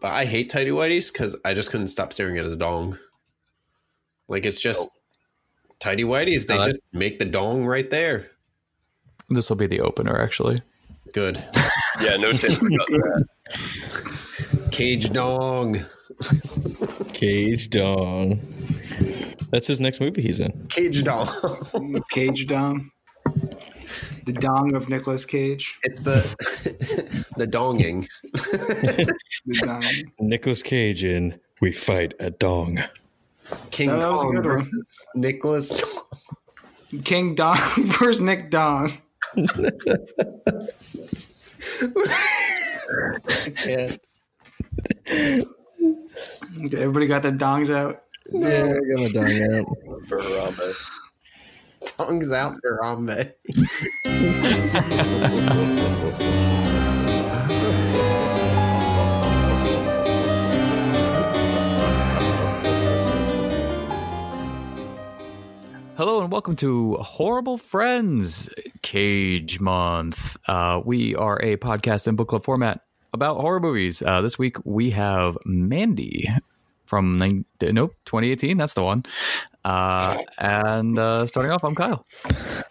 But I hate tighty whities because I just couldn't stop staring at his dong. Like, it's just tighty whities. They just make the dong right there. This will be the opener, actually. Good. Yeah, no chance about that. Cage dong. Cage dong. That's his next movie he's in. Cage dong. Cage dong. The dong of Nicolas Cage. It's the donging. The dong. Nicolas Cage in We Fight a Dong. King Kong versus Nicolas Dong. King Dong versus Nick Dong. Yeah. Everybody got their dongs out? No. Yeah, I got my dong out. For Harambe. Tongues out for Harambe. Hello and welcome to Horrorble Friends, Cage Month. We are a podcast in book club format about horror movies. This week we have Mandy from 2018. That's the one. And starting off, I'm Kyle.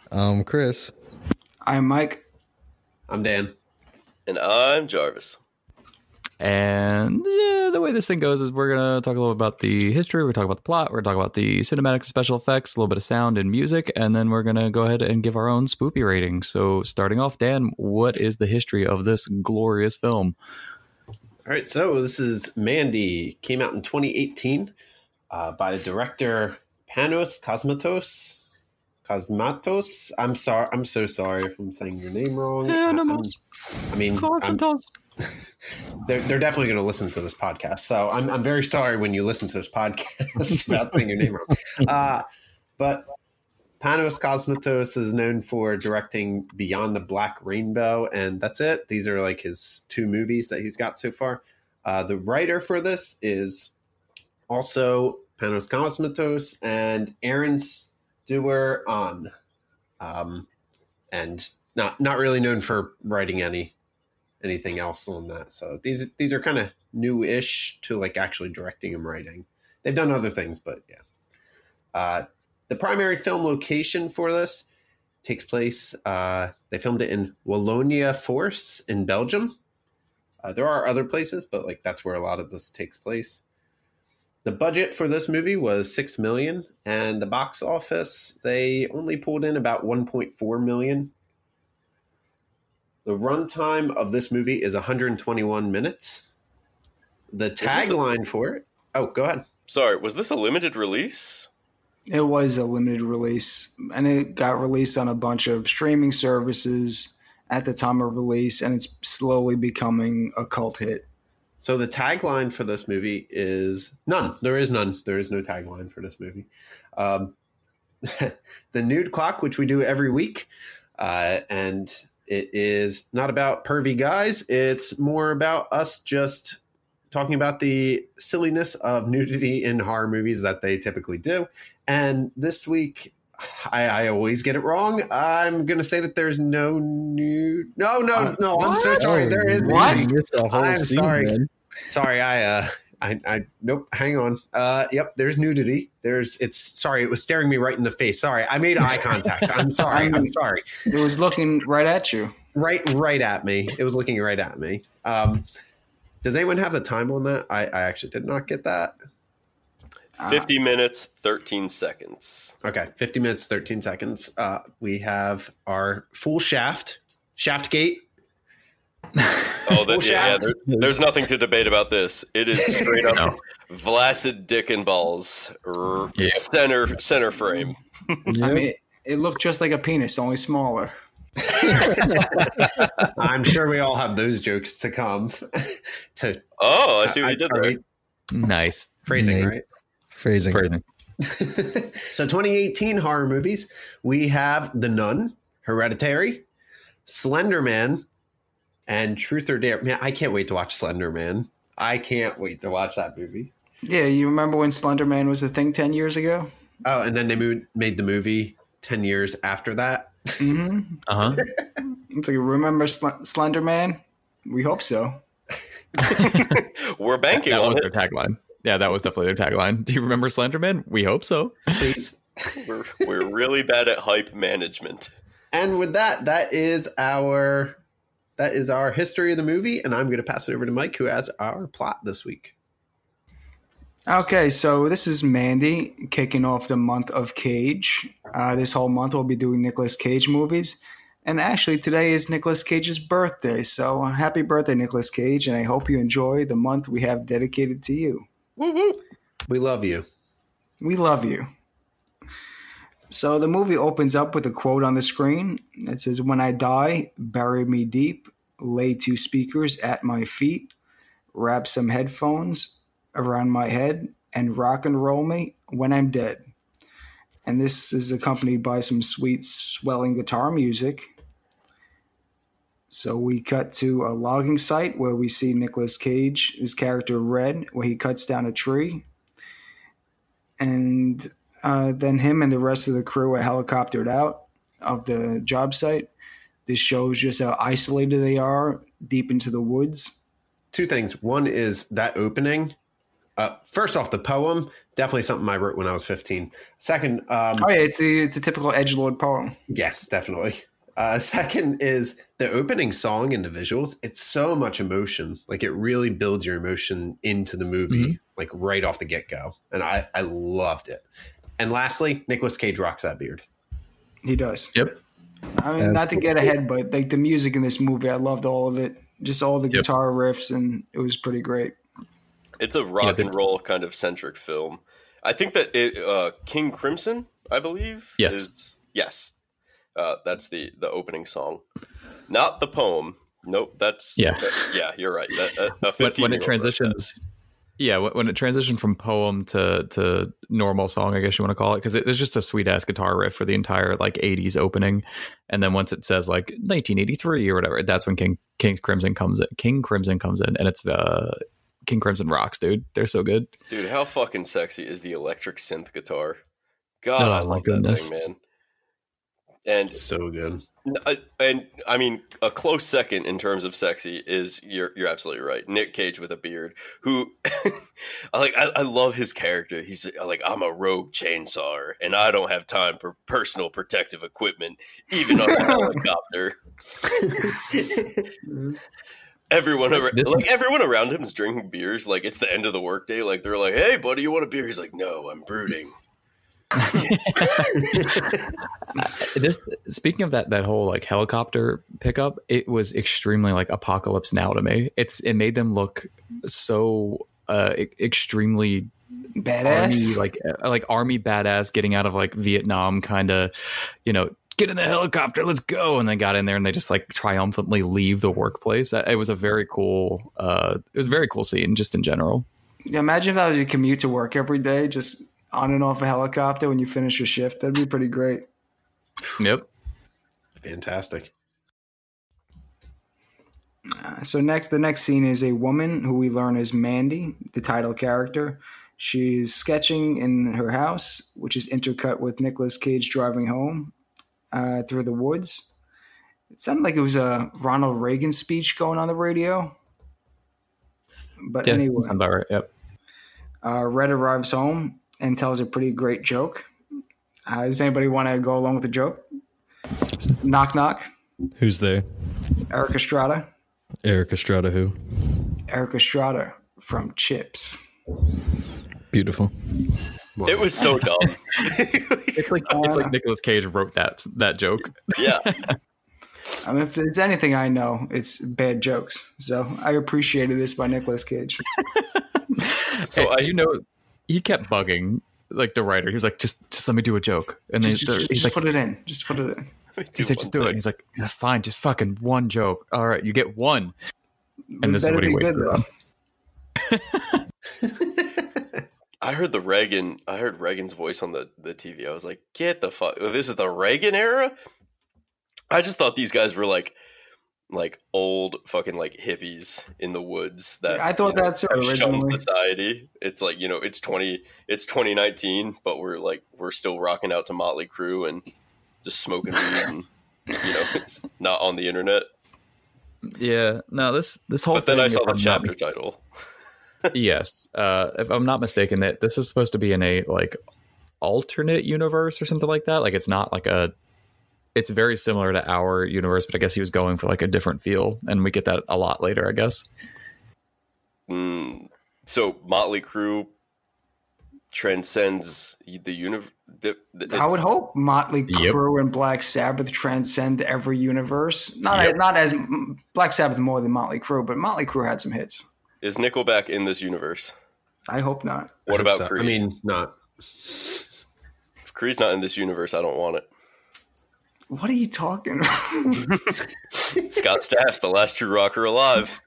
I'm Chris. I'm Mike. I'm Dan. And I'm Jarvis. And yeah, the way this thing goes is we're going to talk a little about the history. We're talking about the plot. We're talking about the cinematics, special effects, a little bit of sound and music. And then we're going to go ahead and give our own spoopy rating. So starting off, Dan, what is the history of this glorious film? All right. So this is Mandy. Came out in 2018 by the director Panos Cosmatos. I'm sorry. I'm so sorry if I'm saying your name wrong. Animals. They're definitely going to listen to this podcast, so I'm very sorry when you listen to this podcast about saying your name wrong. But Panos Cosmatos is known for directing Beyond the Black Rainbow, and that's it. These are like his two movies that he's got so far. The writer for this is also Panos Cosmatos and Aaron Stewart-Ahn, and not really known for writing anything else on that. So these are kind of new-ish to like actually directing and writing. They've done other things, but yeah. The primary film location for this takes place. They filmed it in Wallonia Forest in Belgium. There are other places, but like that's where a lot of this takes place. The budget for this movie was $6 million, and the box office, they only pulled in about $1.4 million. The runtime of this movie is 121 minutes. The tagline for it... Oh, go ahead. Sorry, was this a limited release? It was a limited release, and it got released on a bunch of streaming services at the time of release, and it's slowly becoming a cult hit. So the tagline for this movie is none. There is none. There is no tagline for this movie. The nude clock, which we do every week, and it is not about pervy guys. It's more about us just talking about the silliness of nudity in horror movies that they typically do. And this week, I always get it wrong. I'm going to say that there's no nude. No. I'm so sorry. There is. What? I'm sorry. Man. Sorry. I nope. Hang on. Yep. There's nudity. Sorry. It was staring me right in the face. Sorry. I made eye contact. I'm sorry. I'm sorry. It was looking right at you. Right at me. It was looking right at me. Does anyone have the time on that? I actually did not get that. 50 minutes, 13 seconds. Okay, 50 minutes, 13 seconds. We have our full shaft gate. Oh, there's nothing to debate about this. It is straight up Vlacid dick and balls, center frame. I mean, it looked just like a penis, only smaller. I'm sure we all have those jokes to come. Oh, I see what you did there. Nice. Phrasing, right? Phrasing. So 2018 horror movies, we have The Nun, Hereditary, Slender Man, and Truth or Dare. Man, I can't wait to watch Slender Man. I can't wait to watch that movie. Yeah, you remember when Slender Man was a thing 10 years ago? Oh, and then they made the movie 10 years after that. Mm-hmm. Uh-huh. So you remember Slender Man? We hope so. We're banking on it. That was their tagline. Yeah, that was definitely their tagline. Do you remember Slenderman? We hope so. Please. We're really bad at hype management. And with that, that is our history of the movie, and I'm going to pass it over to Mike, who has our plot this week. Okay, so this is Mandy kicking off the month of Cage. This whole month we'll be doing Nicolas Cage movies. And actually, today is Nicolas Cage's birthday. So happy birthday, Nicolas Cage, and I hope you enjoy the month we have dedicated to you. Woo-hoo. We love you. We love you. So the movie opens up with a quote on the screen. It says, "When I die, bury me deep, lay two speakers at my feet, wrap some headphones around my head, and rock and roll me when I'm dead." And this is accompanied by some sweet, swelling guitar music. So we cut to a logging site where we see Nicolas Cage, his character Red, where he cuts down a tree. And... then him and the rest of the crew are helicoptered out of the job site. This shows just how isolated they are deep into the woods. Two things. One is that opening. First off, the poem, definitely something I wrote when I was 15. Second. It's a typical edgelord poem. Yeah, definitely. Second is the opening song and the visuals. It's so much emotion. Like, it really builds your emotion into the movie, like right off the get-go. And I loved it. And lastly, Nicolas Cage rocks that beard. He does. Yep. I mean, not to get ahead, but like the music in this movie, I loved all of it. Just all the guitar riffs, and it was pretty great. It's a rock and roll kind of centric film. I think that it, King Crimson, I believe. Yes. That's the opening song. Not the poem. Nope. You're right. When it transitions... Yeah, when it transitioned from poem to normal song, I guess you want to call it, because there's just a sweet-ass guitar riff for the entire, like, 80s opening. And then once it says, like, 1983 or whatever, that's when King Crimson comes in, and it's King Crimson rocks, dude. They're so good. Dude, how fucking sexy is the electric synth guitar? God, I love that thing, man. And so good. And I mean, a close second in terms of sexy is you're absolutely right. Nick Cage with a beard, who I love his character. He's like, I'm a rogue chainsawer, and I don't have time for personal protective equipment, even on a helicopter. Everyone around him is drinking beers. Like, it's the end of the workday. Like, they're like, "Hey, buddy, you want a beer?" He's like, "No, I'm brooding." Speaking of that whole like helicopter pickup, it was extremely like Apocalypse Now to me. It made them look so extremely badass, army, like army badass getting out of like Vietnam, kind of, you know, get in the helicopter, let's go. And they got in there and they just like triumphantly leave the workplace. It was a very cool scene just in general. Yeah, imagine that you commute to work every day, just on and off a helicopter when you finish your shift. That'd be pretty great. Yep. Fantastic. So the next scene is a woman who we learn is Mandy, the title character. She's sketching in her house, which is intercut with Nicolas Cage driving home through the woods. It sounded like it was a Ronald Reagan speech going on the radio. But anyway. Sounds about right, yep. Red arrives home and tells a pretty great joke. Does anybody want to go along with the joke? Knock, knock. Who's there? Eric Estrada. Eric Estrada who? Eric Estrada from Chips. Beautiful. Wow. It was so dumb. It's like Nicolas Cage wrote that joke. Yeah. I mean, if there's anything I know, it's bad jokes. So I appreciated this by Nicolas Cage. He kept bugging like the writer. He was like, just let me do a joke. And then he's like, put it in. Just put it in. He's like, just do it. And he's like, yeah, fine, just fucking one joke. All right, you get one. And this is what he waited for. I heard Reagan's voice on the TV. I was like, get the fuck. This is the Reagan era? I just thought these guys were like old fucking like hippies in the woods that I thought that's originally society. It's like, you know, it's 2019, but we're still rocking out to Motley Crue and just smoking weed and, you know, it's not on the internet. Yeah, no, this whole thing. But then I saw the chapter title. Yes. If I'm not mistaken, that this is supposed to be in a like alternate universe or something like that. Like it's not like a, it's very similar to our universe, but I guess he was going for like a different feel, and we get that a lot later, I guess. So Motley Crue transcends the universe. I would hope Motley Crue and Black Sabbath transcend every universe. Not as Black Sabbath more than Motley Crue, but Motley Crue had some hits. Is Nickelback in this universe? I hope not. What about Creed? I mean, not. If Creed's not in this universe, I don't want it. What are you talking about? Scott Staff's the last true rocker alive.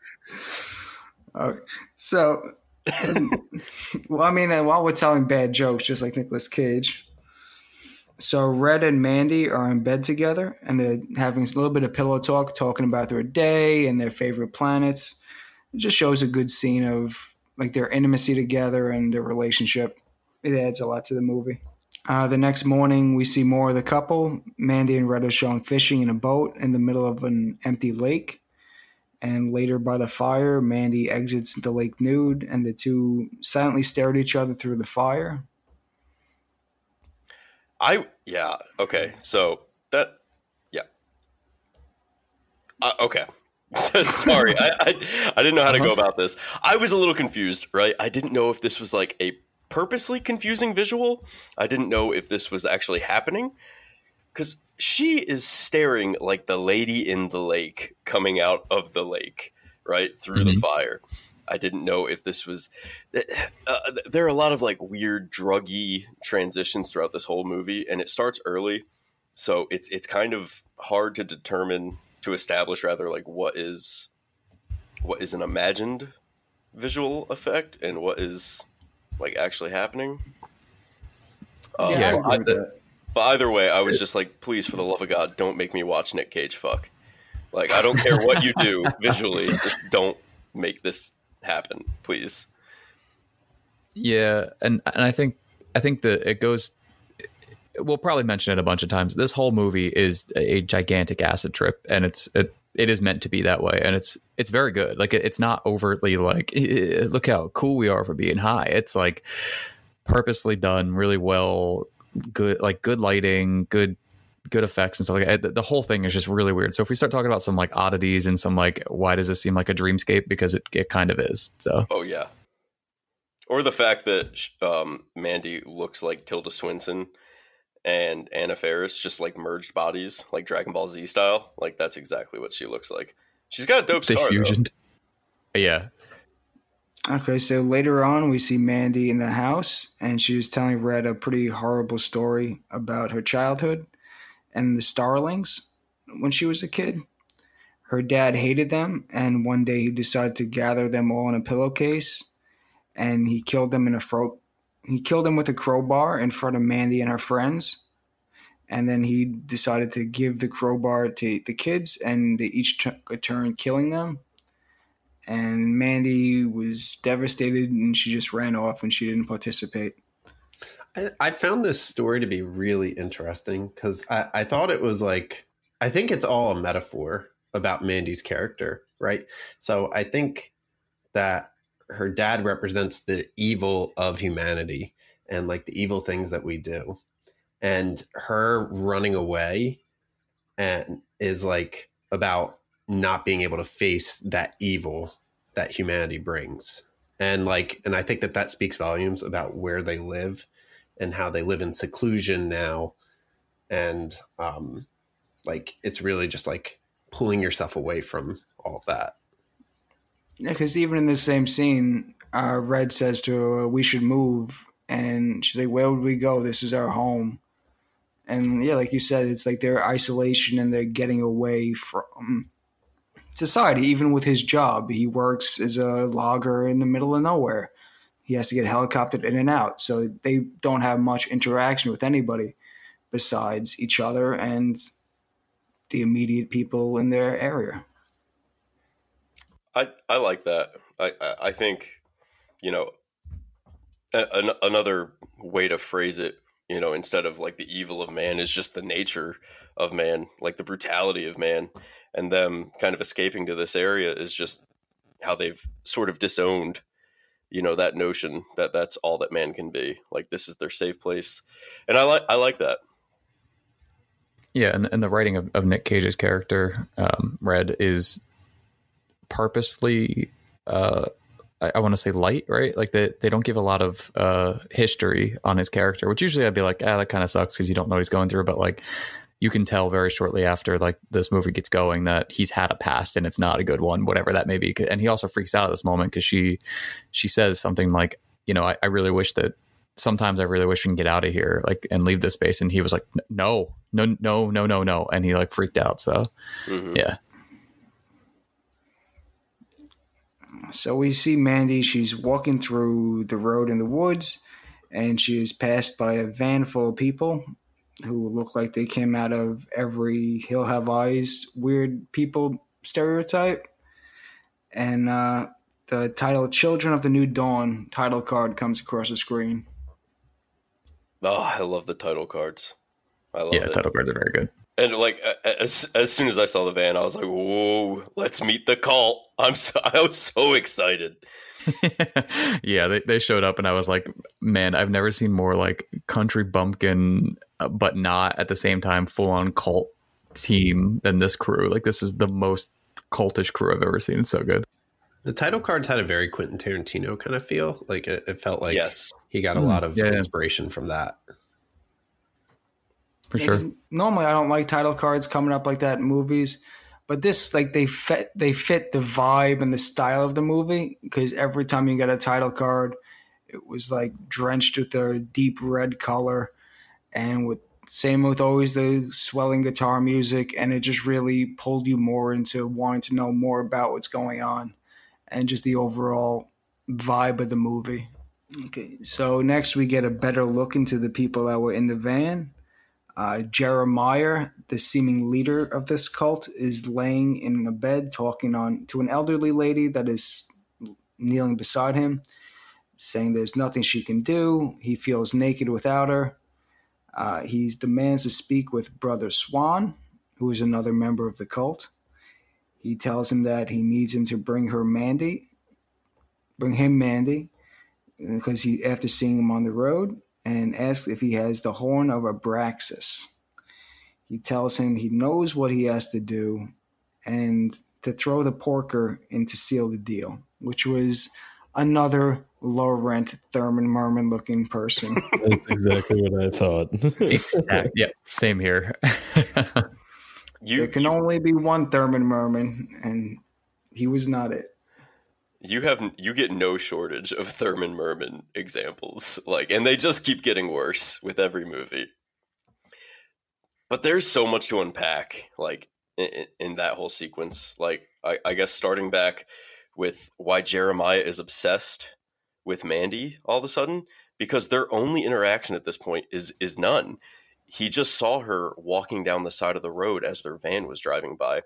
Okay. So, well, I mean, while we're telling bad jokes, just like Nicolas Cage. So Red and Mandy are in bed together, and they're having a little bit of pillow talk, talking about their day and their favorite planets. It just shows a good scene of like their intimacy together and their relationship. It adds a lot to the movie. The next morning, we see more of the couple. Mandy and Red are shown fishing in a boat in the middle of an empty lake. And later by the fire, Mandy exits the lake nude, and the two silently stare at each other through the fire. Okay. Sorry, I didn't know how to go about this. I was a little confused, right? I didn't know if this was like a purposely confusing visual. I didn't know if this was actually happening, because she is staring like the lady in the lake coming out of the lake, right, through the fire. I didn't know if this was there are a lot of like weird druggy transitions throughout this whole movie, and it starts early, so it's kind of hard to determine, to establish rather, like what is an imagined visual effect and what is like actually happening. But either way, I was just like, please, for the love of God, don't make me watch Nick Cage fuck. Like, I don't care what you do visually. Just don't make this happen, please. Yeah, and I think that it goes... We'll probably mention it a bunch of times. This whole movie is a gigantic acid trip, and it is meant to be that way. And it's very good. Like, it's not overtly like, look how cool we are for being high. It's like purposefully done really well. Good, like good lighting, good effects and stuff like that. The whole thing is just really weird. So if we start talking about some like oddities and some like, why does this seem like a dreamscape? Because it kind of is. So, oh yeah. Or the fact that Mandy looks like Tilda Swinton and Anna Faris, just like merged bodies, like Dragon Ball Z style. Like that's exactly what she looks like. She's got a dope star, though. Yeah. Okay, so later on, we see Mandy in the house, and she was telling Red a pretty horrible story about her childhood and the starlings when she was a kid. Her dad hated them, and one day he decided to gather them all in a pillowcase, and he killed them with a crowbar in front of Mandy and her friends. And then he decided to give the crowbar to the kids, and they each took a turn killing them. And Mandy was devastated, and she just ran off, and she didn't participate. I found this story to be really interesting because I thought it was like, I think it's all a metaphor about Mandy's character, right? So I think that her dad represents the evil of humanity and like the evil things that we do. And her running away and is like about not being able to face that evil that humanity brings. And like, and I think that speaks volumes about where they live and how they live in seclusion now. And like, it's really just like pulling yourself away from all of that. Yeah. Cause even in this same scene, Red says to her, we should move. And she's like, where would we go? This is our home. And yeah, like you said, it's like their isolation and they're getting away from society. Even with his job, he works as a logger in the middle of nowhere. He has to get helicoptered in and out, so they don't have much interaction with anybody besides each other and the immediate people in their area. I like that. I think, you know, another way to phrase it, you know, instead of like the evil of man, is just the nature of man, like the brutality of man. And them kind of escaping to this area is just how they've sort of disowned you know, that notion that that's all that man can be. Like, this is their safe place. And I like that. Yeah. And the writing of Nick Cage's character, Red, is purposefully, I want to say light, right? Like they don't give a lot of history on his character, which usually I'd be like, that kind of sucks because you don't know what he's going through. But like, you can tell very shortly after like this movie gets going that he's had a past and it's not a good one, whatever that may be. And he also freaks out at this moment because she says something like, you know, I really wish that sometimes I really wish we can get out of here, like, and leave this space. And he was like, no. And he like freaked out. So, mm-hmm. Yeah. So we see Mandy, she's walking through the road in the woods and she is passed by a van full of people who look like they came out of every Hill Have Eyes weird people stereotype. And the title Children of the New Dawn title card comes across the screen. Oh, I love the title cards. Yeah, title cards are very good. And like, as soon as I saw the van, I was like, whoa, let's meet the cult. I was so excited. Yeah, they showed up and I was like, man, I've never seen more like country bumpkin, but not at the same time full on cult team than this crew. Like, this is the most cultish crew I've ever seen. It's so good. The title cards had a very Quentin Tarantino kind of feel. Like it felt like he got a lot of inspiration from that. For sure. Normally, I don't like title cards coming up like that in movies. But this, like, they fit the vibe and the style of the movie, because every time you got a title card, it was like drenched with a deep red color, and with always the swelling guitar music, and it just really pulled you more into wanting to know more about what's going on, and just the overall vibe of the movie. Okay, so next we get a better look into the people that were in the van. Jeremiah, the seeming leader of this cult, is laying in a bed talking to an elderly lady that is kneeling beside him, saying there's nothing she can do. He feels naked without her. He demands to speak with Brother Swan, who is another member of the cult. He tells him that he needs him to bring him Mandy, because after seeing him on the road, and asks if he has the horn of Abraxas. He tells him he knows what he has to do and to throw the porker in to seal the deal, which was another low-rent Thurman Merman-looking person. That's exactly what I thought. Exactly. Yeah, same here. There can only be one Thurman Merman, and he was not it. You get no shortage of Thurman Merman examples, like, and they just keep getting worse with every movie. But there's so much to unpack, like in that whole sequence. Like, I guess starting back with why Jeremiah is obsessed with Mandy all of a sudden, because their only interaction at this point is none. He just saw her walking down the side of the road as their van was driving by,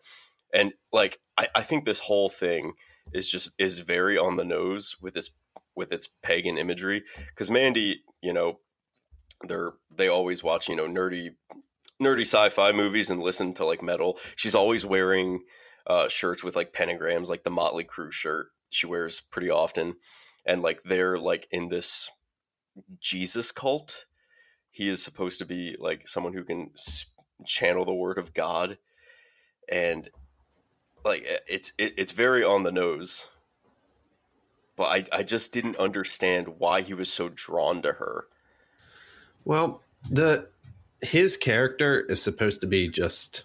and like I think this whole thing is very on the nose with its pagan imagery, because Mandy, you know, they always watch, you know, nerdy sci-fi movies and listen to like metal. She's always wearing shirts with like pentagrams, like the Motley Crue shirt she wears pretty often, and like they're like in this Jesus cult. He is supposed to be like someone who can channel the word of God, and like it's very on the nose, but I just didn't understand why he was so drawn to her. Well, his character is supposed to be just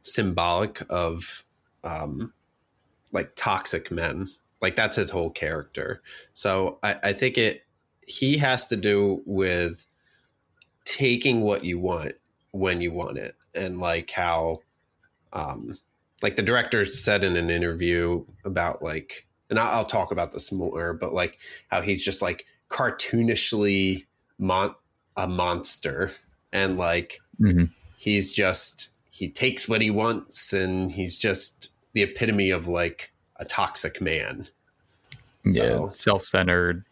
symbolic of like toxic men. Like, that's his whole character. So I think he has to do with taking what you want when you want it, and like how like the director said in an interview about like, and I'll talk about this more, but like how he's just like cartoonishly a monster, and like he's just, he takes what he wants, and he's just the epitome of like a toxic man. Yeah, so self-centered,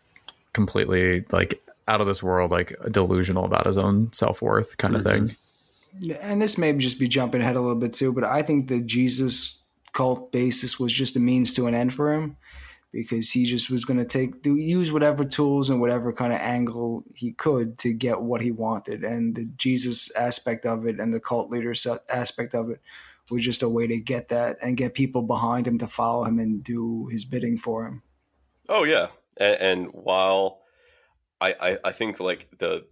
completely like out of this world, like delusional about his own self-worth kind of thing. And this may just be jumping ahead a little bit too, but I think the Jesus cult basis was just a means to an end for him, because he just was going to use whatever tools and whatever kind of angle he could to get what he wanted. And the Jesus aspect of it and the cult leader aspect of it was just a way to get that and get people behind him to follow him and do his bidding for him. Oh, yeah. And while I think like the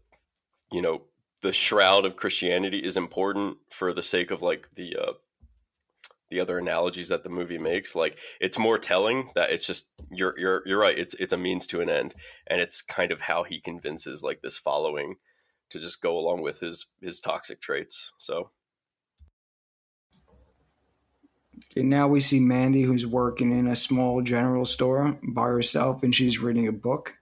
shroud of Christianity is important for the sake of like the other analogies that the movie makes, like it's more telling that it's just you're right. It's a means to an end, and it's kind of how he convinces like this following to just go along with his toxic traits. So. And now we see Mandy, who's working in a small general store by herself, and she's reading a book.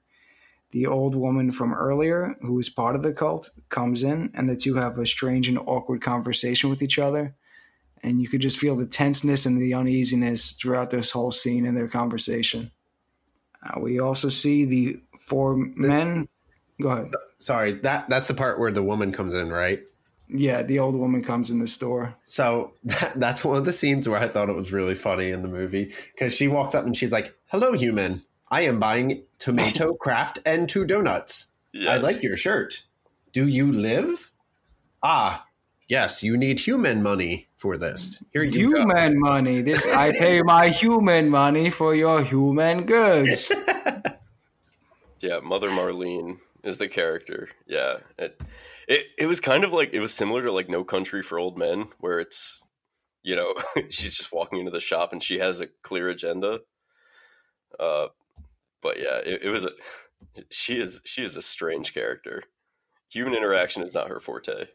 The old woman from earlier, who is part of the cult, comes in, and the two have a strange and awkward conversation with each other. And you could just feel the tenseness and the uneasiness throughout this whole scene and their conversation. We also see the four men. Go ahead. Sorry, that's the part where the woman comes in, right? Yeah, the old woman comes in the store. So that's one of the scenes where I thought it was really funny in the movie, because she walks up and she's like, "Hello, human. I am buying tomato, Kraft, and 2 donuts. Yes. I like your shirt. Do you live? Ah, yes, you need human money for this. Here you go. Human money. This I pay my human money for your human goods." Yeah, Mother Marlene is the character. Yeah, it was kind of like, it was similar to like No Country for Old Men, where it's, she's just walking into the shop and she has a clear agenda. But yeah, she is a strange character. Human interaction is not her forte.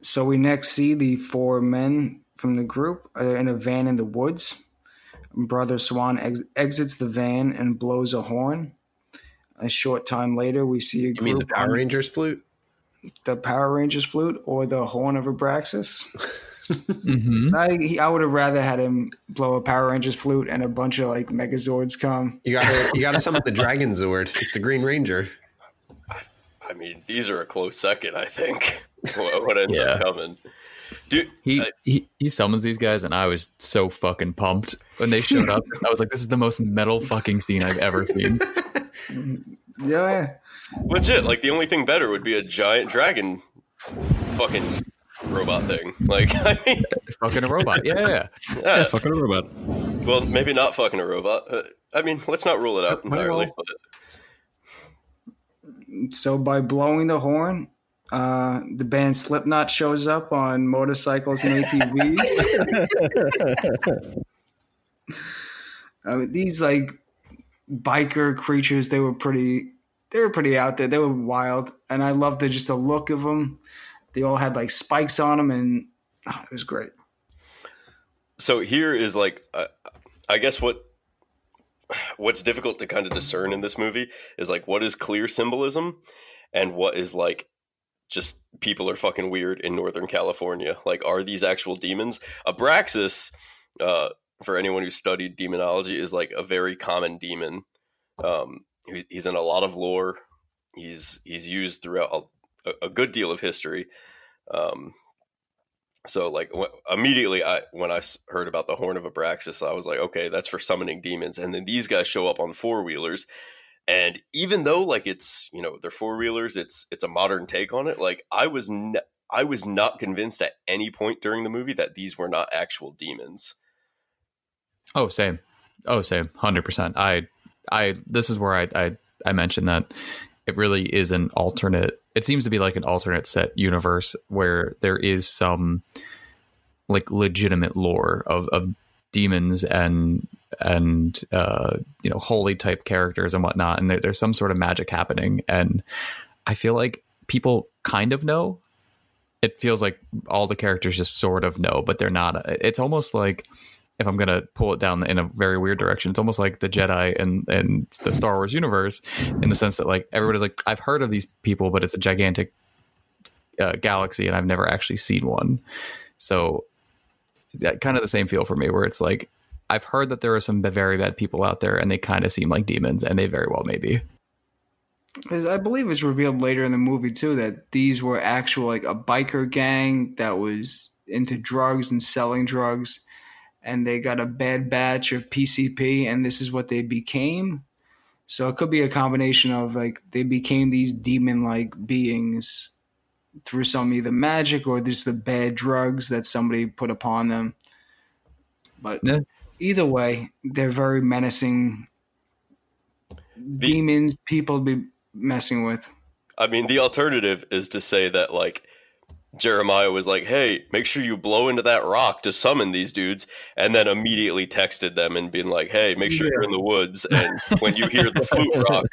So we next see the four men from the group in a van in the woods. Brother Swan exits the van and blows a horn. A short time later, we see a group. You mean the Power Rangers flute? The Power Rangers flute or the horn of Abraxas? Mm-hmm. I would have rather had him blow a Power Rangers flute and a bunch of like Megazords come. You gotta summon the Dragon Zord. It's the Green Ranger. I mean, these are a close second, I think. What ends up coming? Dude, he summons these guys, and I was so fucking pumped when they showed up. I was like, this is the most metal fucking scene I've ever seen. Yeah. Legit, like the only thing better would be a giant dragon fucking robot thing. Like, I mean, fucking a robot. Yeah, fucking a robot. Well, maybe not fucking a robot. I mean, let's not rule it out entirely. But... So by blowing the horn, the band Slipknot shows up on motorcycles and ATVs. These like biker creatures, they were pretty out there. They were wild, and I loved just the look of them. They all had like spikes on them, and it was great. So here is like, I guess what's difficult to kind of discern in this movie is like what is clear symbolism, and what is like. Just people are fucking weird in Northern California. Like, are these actual demons? Abraxas, for anyone who studied demonology, is like a very common demon. He's in a lot of lore. He's used throughout a good deal of history. So like immediately when I heard about the Horn of Abraxas, I was like, okay, that's for summoning demons. And then these guys show up on four-wheelers. And even though like it's, they're four-wheelers, it's a modern take on it. Like I was not convinced at any point during the movie that these were not actual demons. Oh, same. 100%. This is where I mentioned that it really is an alternate. It seems to be like an alternate set universe where there is some like legitimate lore of demons and holy type characters and whatnot, and there's some sort of magic happening, and I feel like people kind of know. It feels like all the characters just sort of know, but they're not. It's almost like, if I'm gonna pull it down in a very weird direction, it's almost like the Jedi and the Star Wars universe, in the sense that like everybody's like, I've heard of these people, but it's a gigantic galaxy and I've never actually seen one. So kind of the same feel for me, where it's like, I've heard that there are some very bad people out there, and they kind of seem like demons, and they very well may be. I believe it's revealed later in the movie too that these were actual like a biker gang that was into drugs and selling drugs, and they got a Bad Batch or PCP, and this is what they became. So it could be a combination of, like, they became these demon-like beings through some either magic or just the bad drugs that somebody put upon them. But either way, they're very menacing demons people be messing with. I mean, the alternative is to say that, like, Jeremiah was like, hey, make sure you blow into that rock to summon these dudes, and then immediately texted them and being like, hey, make sure you're in the woods, and when you hear the flute rock,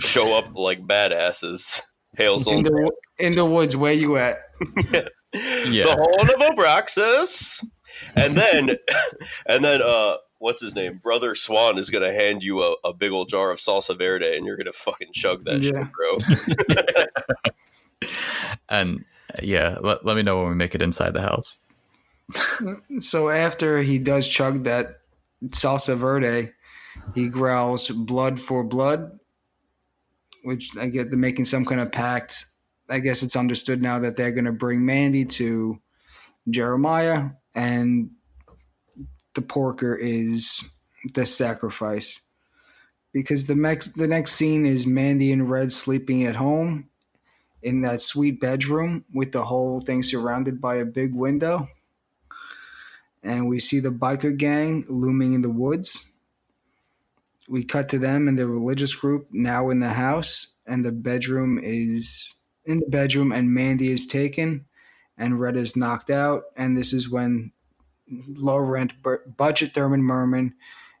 show up like badasses. Hails in the woods, where you at? The horn of Abraxas. And then what's his name? Brother Swan is going to hand you a big old jar of salsa verde, and you're going to fucking chug that shit, bro. And let me know when we make it inside the house. So after he does chug that salsa verde, he growls blood for blood, which I get they're making some kind of pact. I guess it's understood now that they're going to bring Mandy to Jeremiah, and the porker is the sacrifice, because the next scene is Mandy and Red sleeping at home in that sweet bedroom with the whole thing surrounded by a big window. And we see the biker gang looming in the woods. We cut to them and their religious group now in the house, and the bedroom is in the bedroom, and Mandy is taken and Red is knocked out. And this is when low rent budget Thurman Merman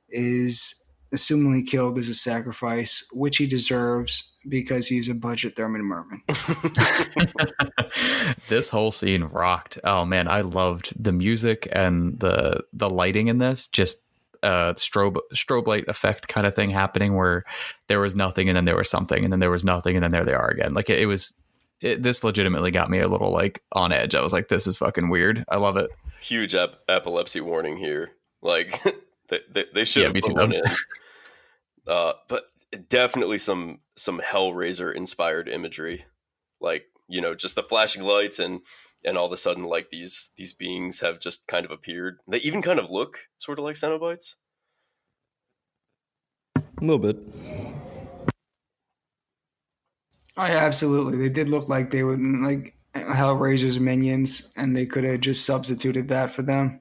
is assumingly killed as a sacrifice, which he deserves because he's a budget Thurman Merman. This whole scene rocked. Oh man, I loved the music and the lighting in this. Just strobe light effect kind of thing happening, where there was nothing and then there was something and then there was nothing and then there they are again. Like this legitimately got me a little like on edge. I was like, this is fucking weird. I love it. Huge epilepsy warning here. Like they should have put one in. But definitely some Hellraiser inspired imagery. Like, you know, just the flashing lights and all of a sudden like these beings have just kind of appeared. They even kind of look sort of like Cenobites. A little bit. Oh, yeah, absolutely. They did look like they were like Hellraiser's minions, and they could have just substituted that for them.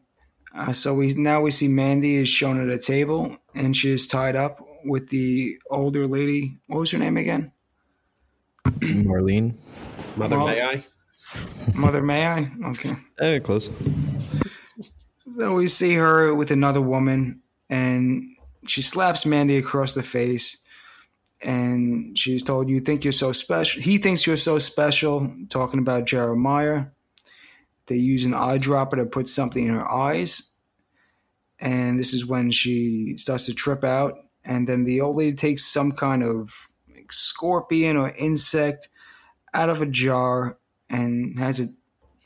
So we see Mandy is shown at a table, and she is tied up with the older lady. What was her name again? Marlene. Mother May I? Okay. Very close. So we see her with another woman, and she slaps Mandy across the face. And she's told, you think you're so special. He thinks you're so special, talking about Jeremiah. They use an eyedropper to put something in her eyes. And this is when she starts to trip out. And then the old lady takes some kind of like scorpion or insect out of a jar and has it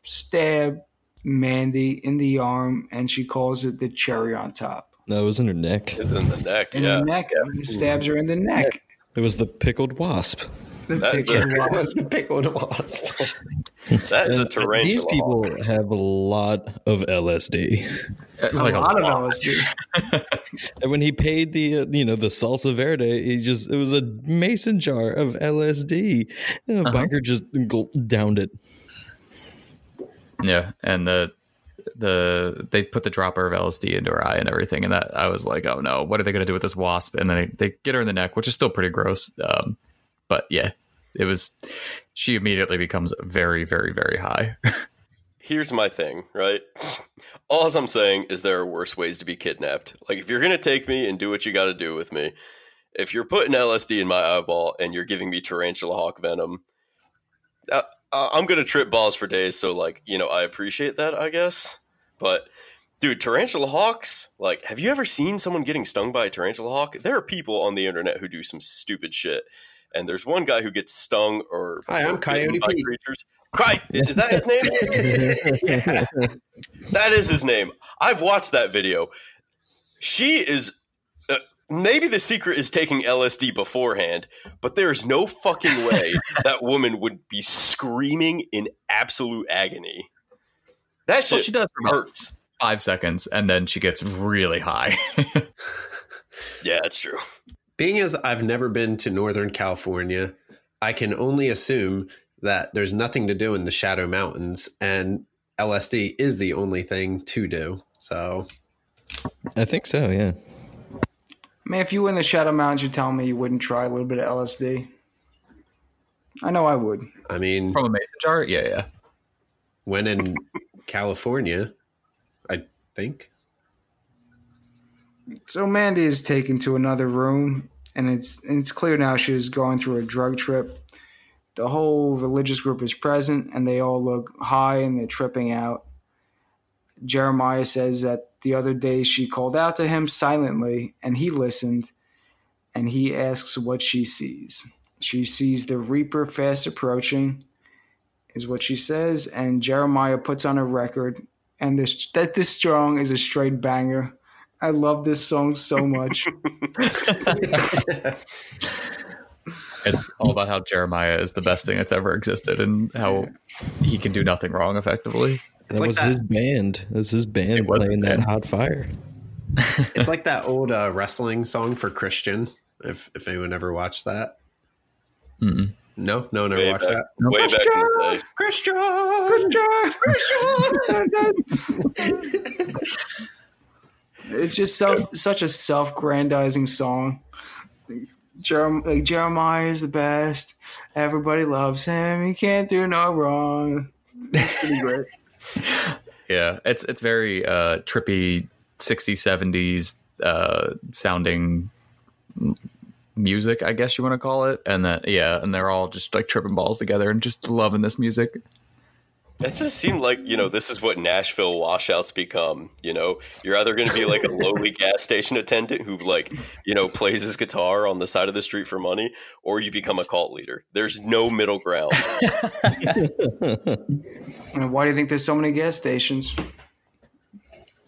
stab Mandy in the arm. And she calls it the cherry on top. No, it was in her neck. It's in the neck, the neck. Yeah. Stabs her in the neck. It was the pickled wasp. The pickled wasp. That is a tarantula. These people have a lot of LSD. Of LSD. And when he paid the, the salsa verde, it was a mason jar of LSD. And the biker just downed it. Yeah, and they put the dropper of LSD into her eye and everything, and that I was like, oh no, what are they going to do with this wasp? And then they get her in the neck, which is still pretty gross, but yeah, it was, she immediately becomes very, very, very high. Here's my thing, right? All I'm saying is there are worse ways to be kidnapped. Like, if you're going to take me and do what you got to do with me, if you're putting LSD in my eyeball and you're giving me tarantula hawk venom, I'm going to trip balls for days. So, like, I appreciate that, I guess. But, dude, tarantula hawks, like, have you ever seen someone getting stung by a tarantula hawk? There are people on the internet who do some stupid shit. And there's one guy who gets stung or... Hi, I'm Coyote Peterson. Is that his name? That is his name. I've watched that video. She is... Maybe the secret is taking LSD beforehand, but there's no fucking way that woman would be screaming in absolute agony. That shit hurts. 5 seconds, and then she gets really high. Yeah, that's true. Being as I've never been to Northern California, I can only assume that there's nothing to do in the Shadow Mountains, and LSD is the only thing to do. So I think so, yeah. Man, if you were in the Shadow Mountains, you're telling me you wouldn't try a little bit of LSD? I know I would. I mean, from a mason jar? Yeah, yeah. When in California, I think. So Mandy is taken to another room, and it's clear now she's going through a drug trip. The whole religious group is present, and they all look high, and they're tripping out. Jeremiah says that the other day she called out to him silently, and he listened, and he asks what she sees. She sees the Reaper fast approaching, is what she says, and Jeremiah puts on a record, and this song is a straight banger. I love this song so much. It's all about how Jeremiah is the best thing that's ever existed and how he can do nothing wrong effectively. His band. It was his band playing that Hot Fire. It's like that old wrestling song for Christian, if anyone ever watched that. Mm-mm. No one ever watched that. Way back in the day. Christian! It's just such a self-grandizing song. Jeremiah is the best. Everybody loves him. He can't do no wrong. It's pretty great. Yeah, it's very trippy 60s, 70s sounding music, I guess you want to call it. And that, yeah, and they're all just like tripping balls together and just loving this music. It just seemed like, this is what Nashville washouts become. You're either going to be like a lowly gas station attendant who plays his guitar on the side of the street for money, or you become a cult leader. There's no middle ground. And why do you think there's so many gas stations?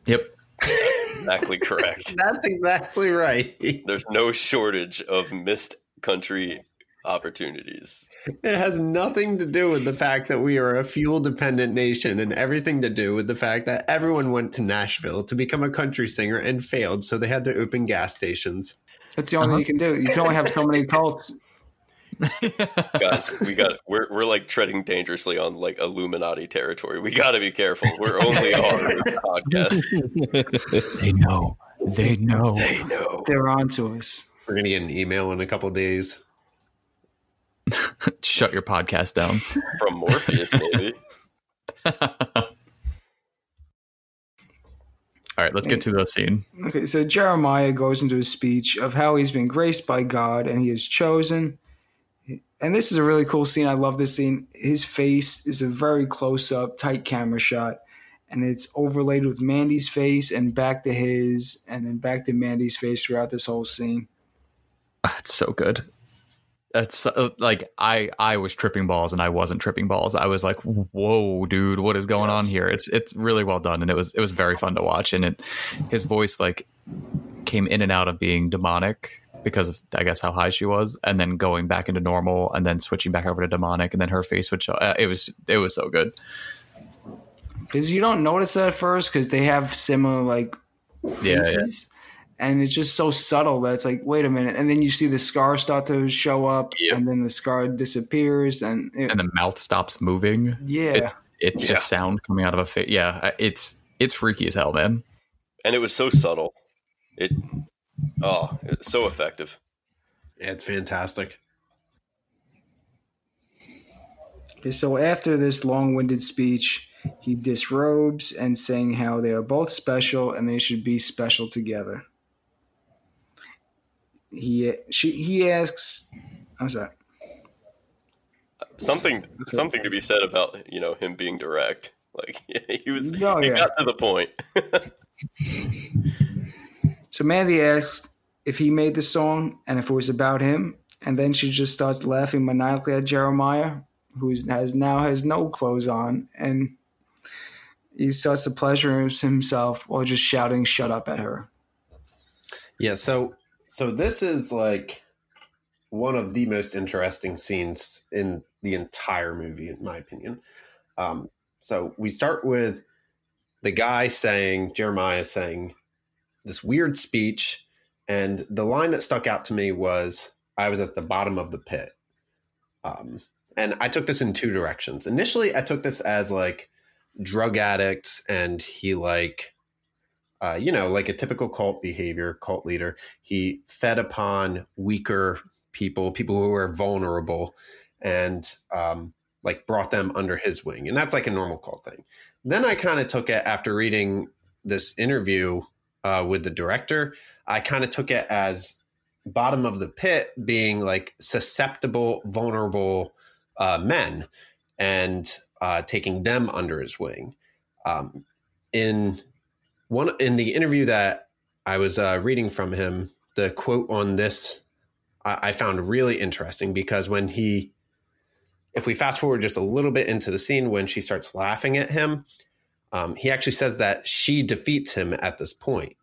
Yep. That's exactly correct. That's exactly right. There's no shortage of missed country opportunities. It has nothing to do with the fact that we are a fuel dependent nation, and everything to do with the fact that everyone went to Nashville to become a country singer and failed, so they had to open gas stations. That's the only thing you can do. You can only have so many cults. Guys, we're like treading dangerously on like Illuminati territory. We got to be careful. We're only on podcast. They know. They're on to us. We're going to get an email in a couple days. Shut your podcast down. From Morpheus, maybe. All right, let's get to the scene. Okay, so Jeremiah goes into a speech of how he's been graced by God and he is chosen. And this is a really cool scene. I love this scene. His face is a very close-up, tight camera shot, and it's overlaid with Mandy's face and back to his, and then back to Mandy's face throughout this whole scene. It's so good. That's like I was tripping balls and I wasn't tripping balls. I was like, whoa, dude, what is going on here? It's really well done. And it was very fun to watch. And his voice like came in and out of being demonic because of, I guess, how high she was, and then going back into normal and then switching back over to demonic. And then her face would show. It was so good. Because you don't notice that at first because they have similar like faces. Yeah. And it's just so subtle that it's like, wait a minute. And then you see the scar start to show up, and then the scar disappears. And the mouth stops moving. Yeah. It's just sound coming out of a face. Yeah, it's freaky as hell, man. And it was so subtle. It's so effective. Yeah, it's fantastic. Okay, so after this long-winded speech, he disrobes and saying how they are both special and they should be special together. He asks, I'm sorry. Something to be said about him being direct. Like he got to the point. So Mandy asks if he made the song and if it was about him, and then she just starts laughing maniacally at Jeremiah, who now has no clothes on, and he starts to pleasure himself while just shouting "shut up" at her. Yeah. So this is like one of the most interesting scenes in the entire movie, in my opinion. So we start with the guy sang, Jeremiah sang this weird speech. And the line that stuck out to me was, I was at the bottom of the pit. And I took this in two directions. Initially, I took this as like drug addicts, and he like, you know, like a typical cult behavior, cult leader. He fed upon weaker people, people who were vulnerable, and like brought them under his wing. And that's like a normal cult thing. Then I kind of took it, after reading this interview with the director, I kind of took it as bottom of the pit being like susceptible, vulnerable men, and taking them under his wing. In the interview that I was reading from him, the quote on this I found really interesting, because when if we fast forward just a little bit into the scene, when she starts laughing at him, he actually says that she defeats him at this point.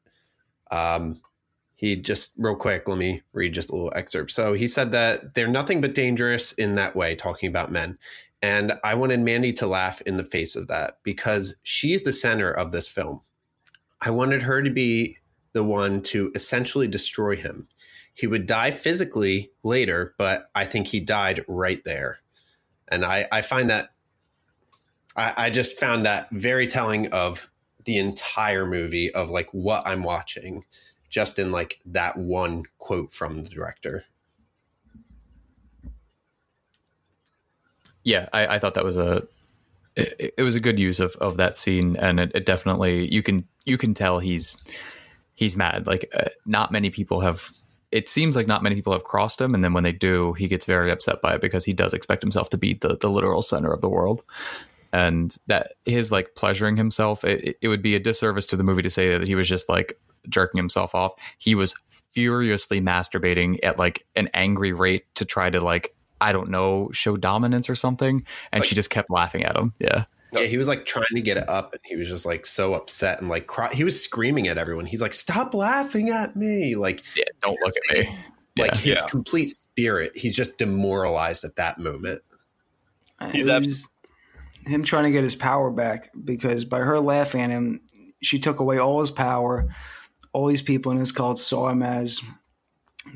He just, real quick, let me read just a little excerpt. So he said that they're nothing but dangerous in that way, talking about men. And I wanted Mandy to laugh in the face of that, because she's the center of this film. I wanted her to be the one to essentially destroy him. He would die physically later, but I think he died right there. And I find that, I just found that very telling of the entire movie, of like what I'm watching, just in like that one quote from the director. Yeah, I thought that was it was a good use of that scene. And it definitely, you can tell he's mad. Like it seems like not many people have crossed him. And then when they do, he gets very upset by it, because he does expect himself to be the literal center of the world. And that his like pleasuring himself, it would be a disservice to the movie to say that he was just like jerking himself off. He was furiously masturbating at like an angry rate to try to like, I don't know, show dominance or something. And like, she just kept laughing at him. Yeah. Yeah. He was like trying to get it up, and he was just like so upset and like he was screaming at everyone. He's like, stop laughing at me. Like, yeah, don't look at me. Like his complete spirit. He's just demoralized at that moment. He's him trying to get his power back, because by her laughing at him, she took away all his power. All these people in his cult saw him as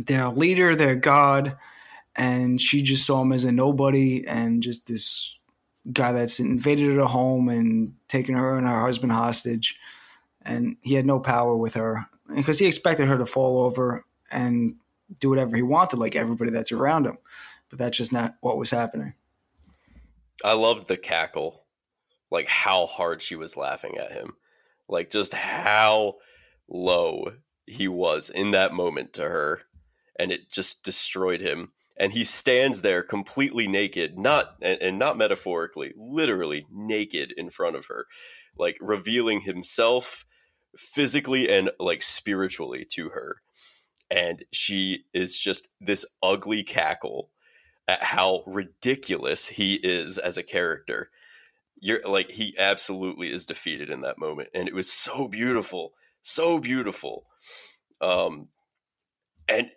their leader, their god, and she just saw him as a nobody and just this guy that's invaded her home and taken her and her husband hostage. And he had no power with her, because he expected her to fall over and do whatever he wanted, like everybody that's around him. But that's just not what was happening. I loved the cackle, like how hard she was laughing at him, like just how low he was in that moment to her, and it just destroyed him. And he stands there completely naked, not metaphorically, literally naked in front of her, like revealing himself physically and like spiritually to her. And she is just this ugly cackle at how ridiculous he is as a character. You're like, he absolutely is defeated in that moment. And it was so beautiful, so beautiful. And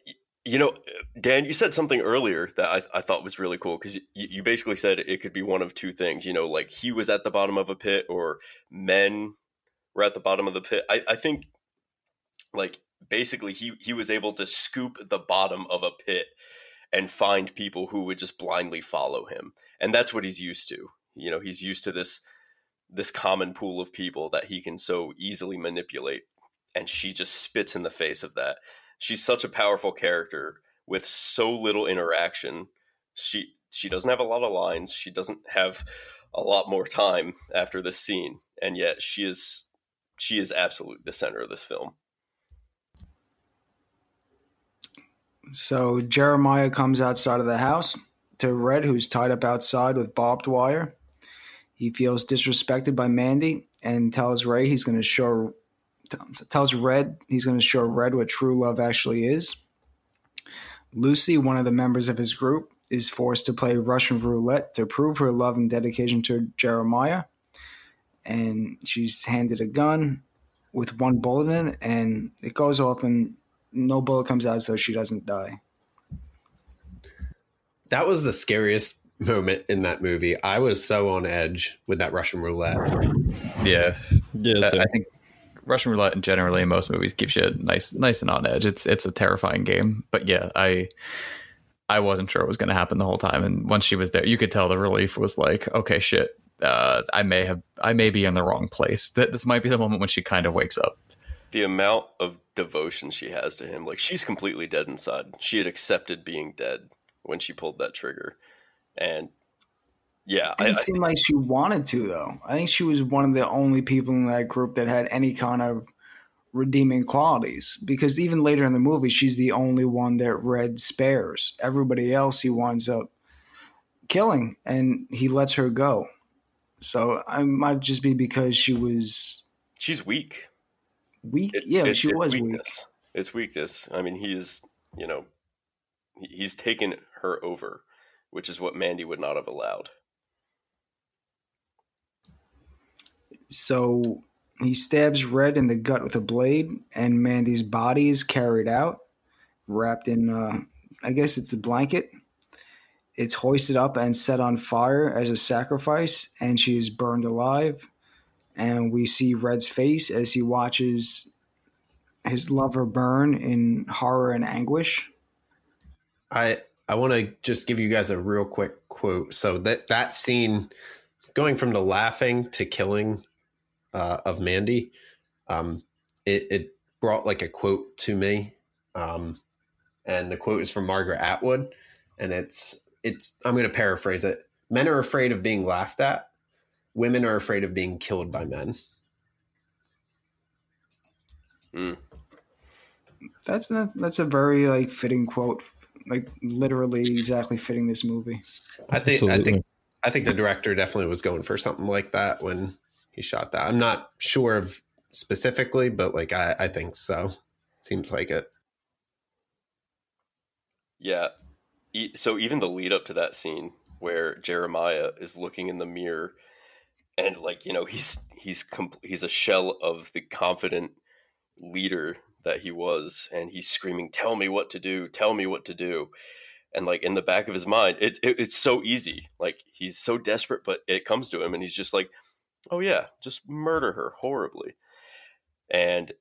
you know, Dan, you said something earlier that I thought was really cool, because you basically said it could be one of two things, you know, like he was at the bottom of a pit, or men were at the bottom of the pit. I think like basically he was able to scoop the bottom of a pit and find people who would just blindly follow him. And that's what he's used to. You know, he's used to this common pool of people that he can so easily manipulate. And she just spits in the face of that. She's such a powerful character with so little interaction. She doesn't have a lot of lines. She doesn't have a lot more time after this scene. And yet she is absolutely the center of this film. So Jeremiah comes outside of the house to Red, who's tied up outside with barbed wire. He feels disrespected by Mandy and tells Red he's going to show Red what true love actually is. Lucy, one of the members of his group, is forced to play Russian roulette to prove her love and dedication to Jeremiah. And she's handed a gun with one bullet in it, and it goes off, and no bullet comes out, so she doesn't die. That was the scariest moment in that movie. I was so on edge with that Russian roulette. Yeah. Yeah, I think Russian roulette and generally in most movies keeps you nice and on edge. It's a terrifying game, but yeah, I wasn't sure what was going to happen the whole time, and once she was there, you could tell the relief was like, okay, shit, I may be in the wrong place. This might be the moment when she kind of wakes up. The amount of devotion she has to him, like she's completely dead inside. She had accepted being dead when she pulled that trigger, and yeah, it didn't seem like she wanted to though. I think she was one of the only people in that group that had any kind of redeeming qualities, because even later in the movie, she's the only one that Red spares. Everybody else he winds up killing, and he lets her go. So it might just be because she's weak. Weak? She was weakness. Weak. It's weakness. I mean, he's taken her over, which is what Mandy would not have allowed. So he stabs Red in the gut with a blade, and Mandy's body is carried out, wrapped in, I guess it's a blanket. It's hoisted up and set on fire as a sacrifice, and she is burned alive. And we see Red's face as he watches his lover burn in horror and anguish. I want to just give you guys a real quick quote. So that scene, going from the laughing to killing of Mandy, it brought like a quote to me. And the quote is from Margaret Atwood. And I'm going to paraphrase it. Men are afraid of being laughed at. Women are afraid of being killed by men. Mm. That's a very like fitting quote, like literally exactly fitting this movie. I think the director definitely was going for something like that when he shot that. I'm not sure of specifically, but like I think so. Seems like it. Yeah. So even the lead up to that scene where Jeremiah is looking in the mirror. And like, you know, he's a shell of the confident leader that he was, and he's screaming, "Tell me what to do! Tell me what to do!" And like in the back of his mind, it's so easy. Like he's so desperate, but it comes to him, and he's just like, "Oh yeah, just murder her horribly." And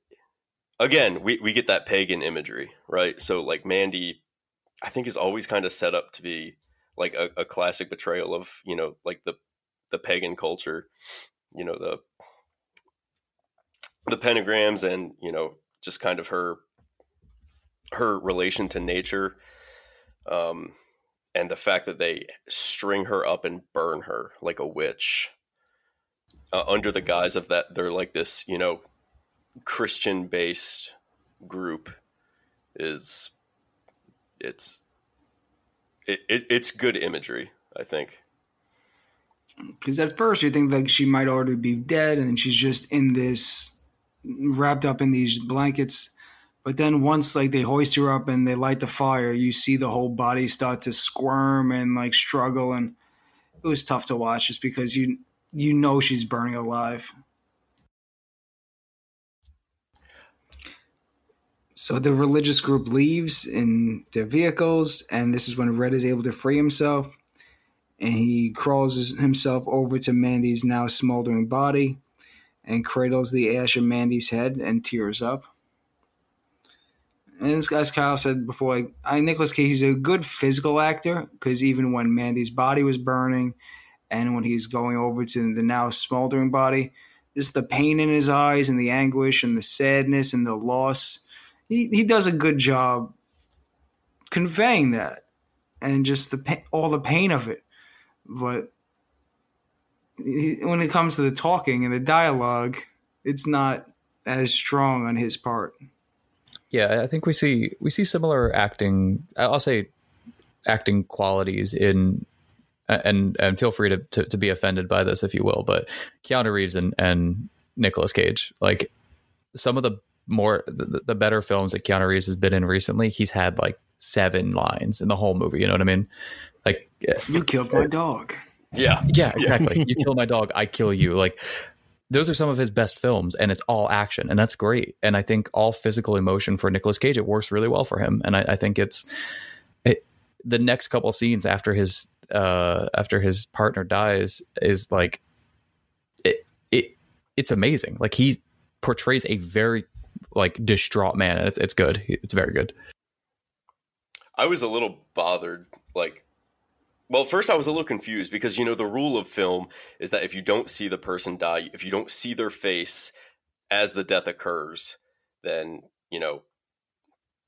again, we get that pagan imagery, right? So like Mandy, I think is always kind of set up to be like a classic betrayal of, you know, like the pagan culture, you know, the pentagrams, and, you know, just kind of her relation to nature. And the fact that they string her up and burn her like a witch under the guise of that. They're like this, you know, Christian based group it's good imagery, I think. Because at first you think like she might already be dead and she's just in this, wrapped up in these blankets. But then once like they hoist her up and they light the fire, you see the whole body start to squirm and like struggle. And it was tough to watch just because you know she's burning alive. So the religious group leaves in their vehicles, and this is when Red is able to free himself. And he crawls himself over to Mandy's now smoldering body and cradles the ash of Mandy's head and tears up. And as Kyle said before, Nicolas Cage, he's a good physical actor, because even when Mandy's body was burning and when he's going over to the now smoldering body, just the pain in his eyes and the anguish and the sadness and the loss, he does a good job conveying that and just all the pain of it. But when it comes to the talking and the dialogue, it's not as strong on his part. Yeah, I think we see similar acting. I'll say acting qualities in, and feel free to be offended by this if you will, but Keanu Reeves and Nicolas Cage, like some of the better films that Keanu Reeves has been in recently, he's had like 7 lines in the whole movie. You know what I mean? Like, you killed my dog. Yeah, exactly. You kill my dog, I kill you. Like, those are some of his best films, and it's all action, and that's great. And I think all physical emotion for Nicolas Cage, it works really well for him. And I think it's the next couple scenes after his partner dies is like, it's amazing. Like, he portrays a very like distraught man, and it's good. It's very good. I was a little bothered, like, well, first I was a little confused because, you know, the rule of film is that if you don't see the person die, if you don't see their face as the death occurs, then, you know,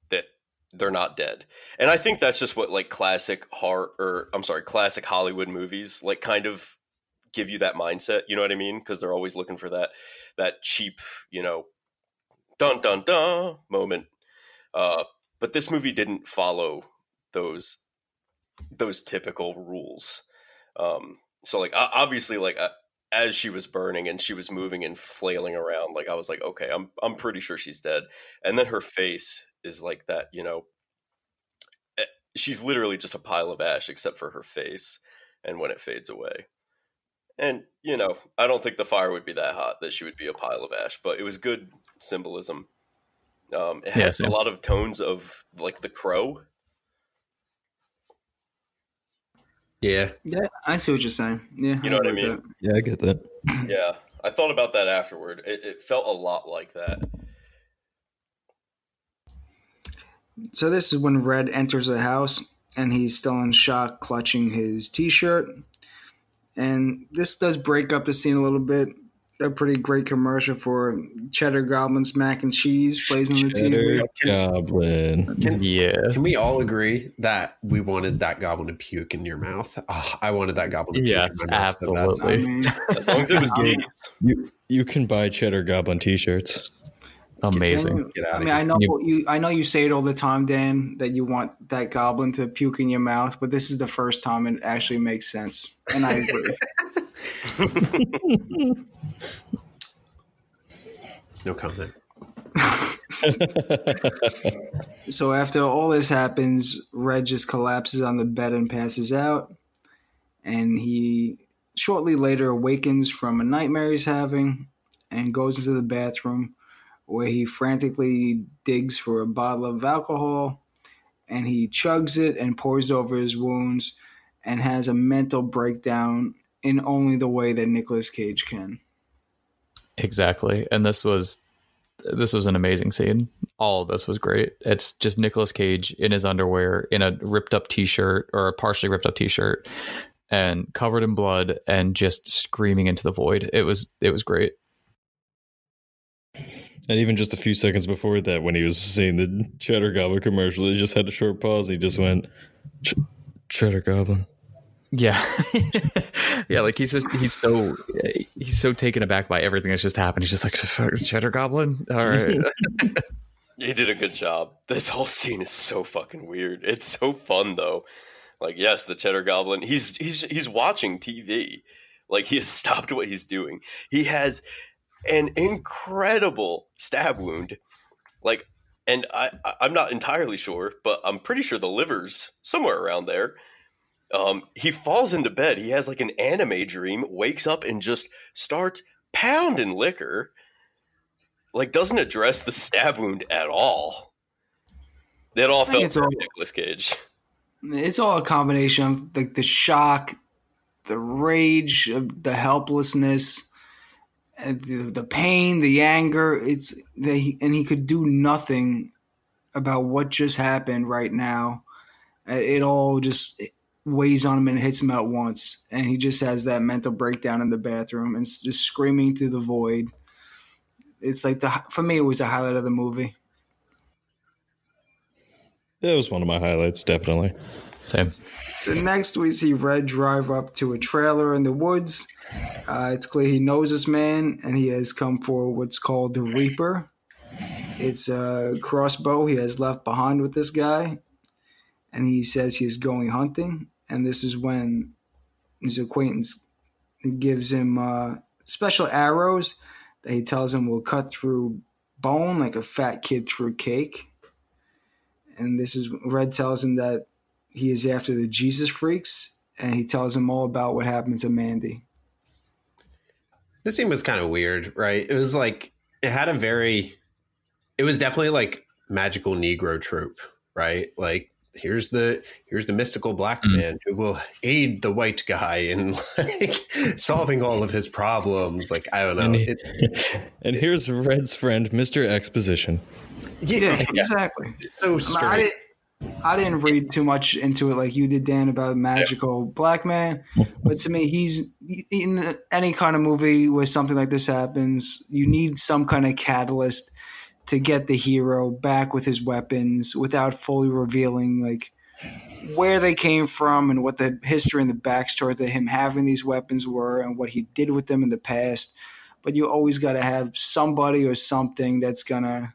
that they're not dead. And I think that's just what like classic Hollywood movies like kind of give you that mindset. You know what I mean? Because they're always looking for that cheap, you know, dun dun dun moment. But this movie didn't follow those typical rules. So like, obviously, like as she was burning and she was moving and flailing around, like I was like, okay, I'm pretty sure she's dead. And then her face is like that, you know, she's literally just a pile of ash except for her face. And when it fades away, and you know, I don't think the fire would be that hot that she would be a pile of ash, but it was good symbolism. It has a lot of tones of like The Crow. Yeah, I see what you're saying. Yeah, you know what I mean? That. Yeah, I get that. Yeah, I thought about that afterward. It felt a lot like that. So this is when Red enters the house, and he's still in shock, clutching his T-shirt. And this does break up the scene a little bit. A pretty great commercial for Cheddar Goblin's mac and cheese plays on the TV. Cheddar Goblin. Can we all agree that we wanted that goblin to puke in your mouth? Oh, I wanted that goblin to puke in my mouth. Yes, absolutely. So as long as it was good. You can buy Cheddar Goblin T-shirts. Amazing. I know you say it all the time, Dan, that you want that goblin to puke in your mouth, but this is the first time it actually makes sense. And I agree. No comment. So after all this happens, Red just collapses on the bed and passes out, and he shortly later awakens from a nightmare he's having and goes into the bathroom where he frantically digs for a bottle of alcohol, and he chugs it and pours over his wounds and has a mental breakdown in only the way that Nicolas Cage can. Exactly. And this was an amazing scene. All of this was great. It's just Nicolas Cage in his underwear, in a ripped up T-shirt, or a partially ripped up T-shirt, and covered in blood, and just screaming into the void. It was great. And even just a few seconds before that, when he was seeing the Cheddar Goblin commercial, he just had a short pause. He just went, Cheddar Goblin. Yeah. Yeah, like he's so taken aback by everything that's just happened. He's just like, Cheddar Goblin? All right. He did a good job. This whole scene is so fucking weird. It's so fun though. Like, yes, the Cheddar Goblin. He's watching TV. Like, he has stopped what he's doing. He has an incredible stab wound. Like, and I'm not entirely sure, but I'm pretty sure the liver's somewhere around there. He falls into bed. He has like an anime dream, wakes up and just starts pounding liquor. Like, doesn't address the stab wound at all. That all felt like Nicolas Cage. It's all a combination of like the shock, the rage, the helplessness, the pain, the anger. And he could do nothing about what just happened right now. It all just weighs on him and hits him at once, and he just has that mental breakdown in the bathroom and just screaming through the void. It's like, for me, it was the highlight of the movie. It was one of my highlights, definitely. Same. So next we see Red drive up to a trailer in the woods. It's clear he knows this man, and he has come for what's called the Reaper. It's a crossbow he has left behind with this guy, and he says he is going hunting. And this is when his acquaintance gives him special arrows that he tells him will cut through bone like a fat kid through cake. And this is Red tells him that he is after the Jesus freaks, and he tells him all about what happened to Mandy. This scene was kind of weird, right? It was like, it was definitely like magical Negro trope, right? Like, here's the mystical black man who will aid the white guy in like solving all of his problems. Like, I don't know. And here's Red's friend, Mr. Exposition. Yeah, exactly. So straight. I didn't read too much into it like you did, Dan, about magical black man. But to me, he's in any kind of movie where something like this happens, you need some kind of catalyst to get the hero back with his weapons without fully revealing like where they came from and what the history and the backstory to him having these weapons were and what he did with them in the past. But you always got to have somebody or something that's going to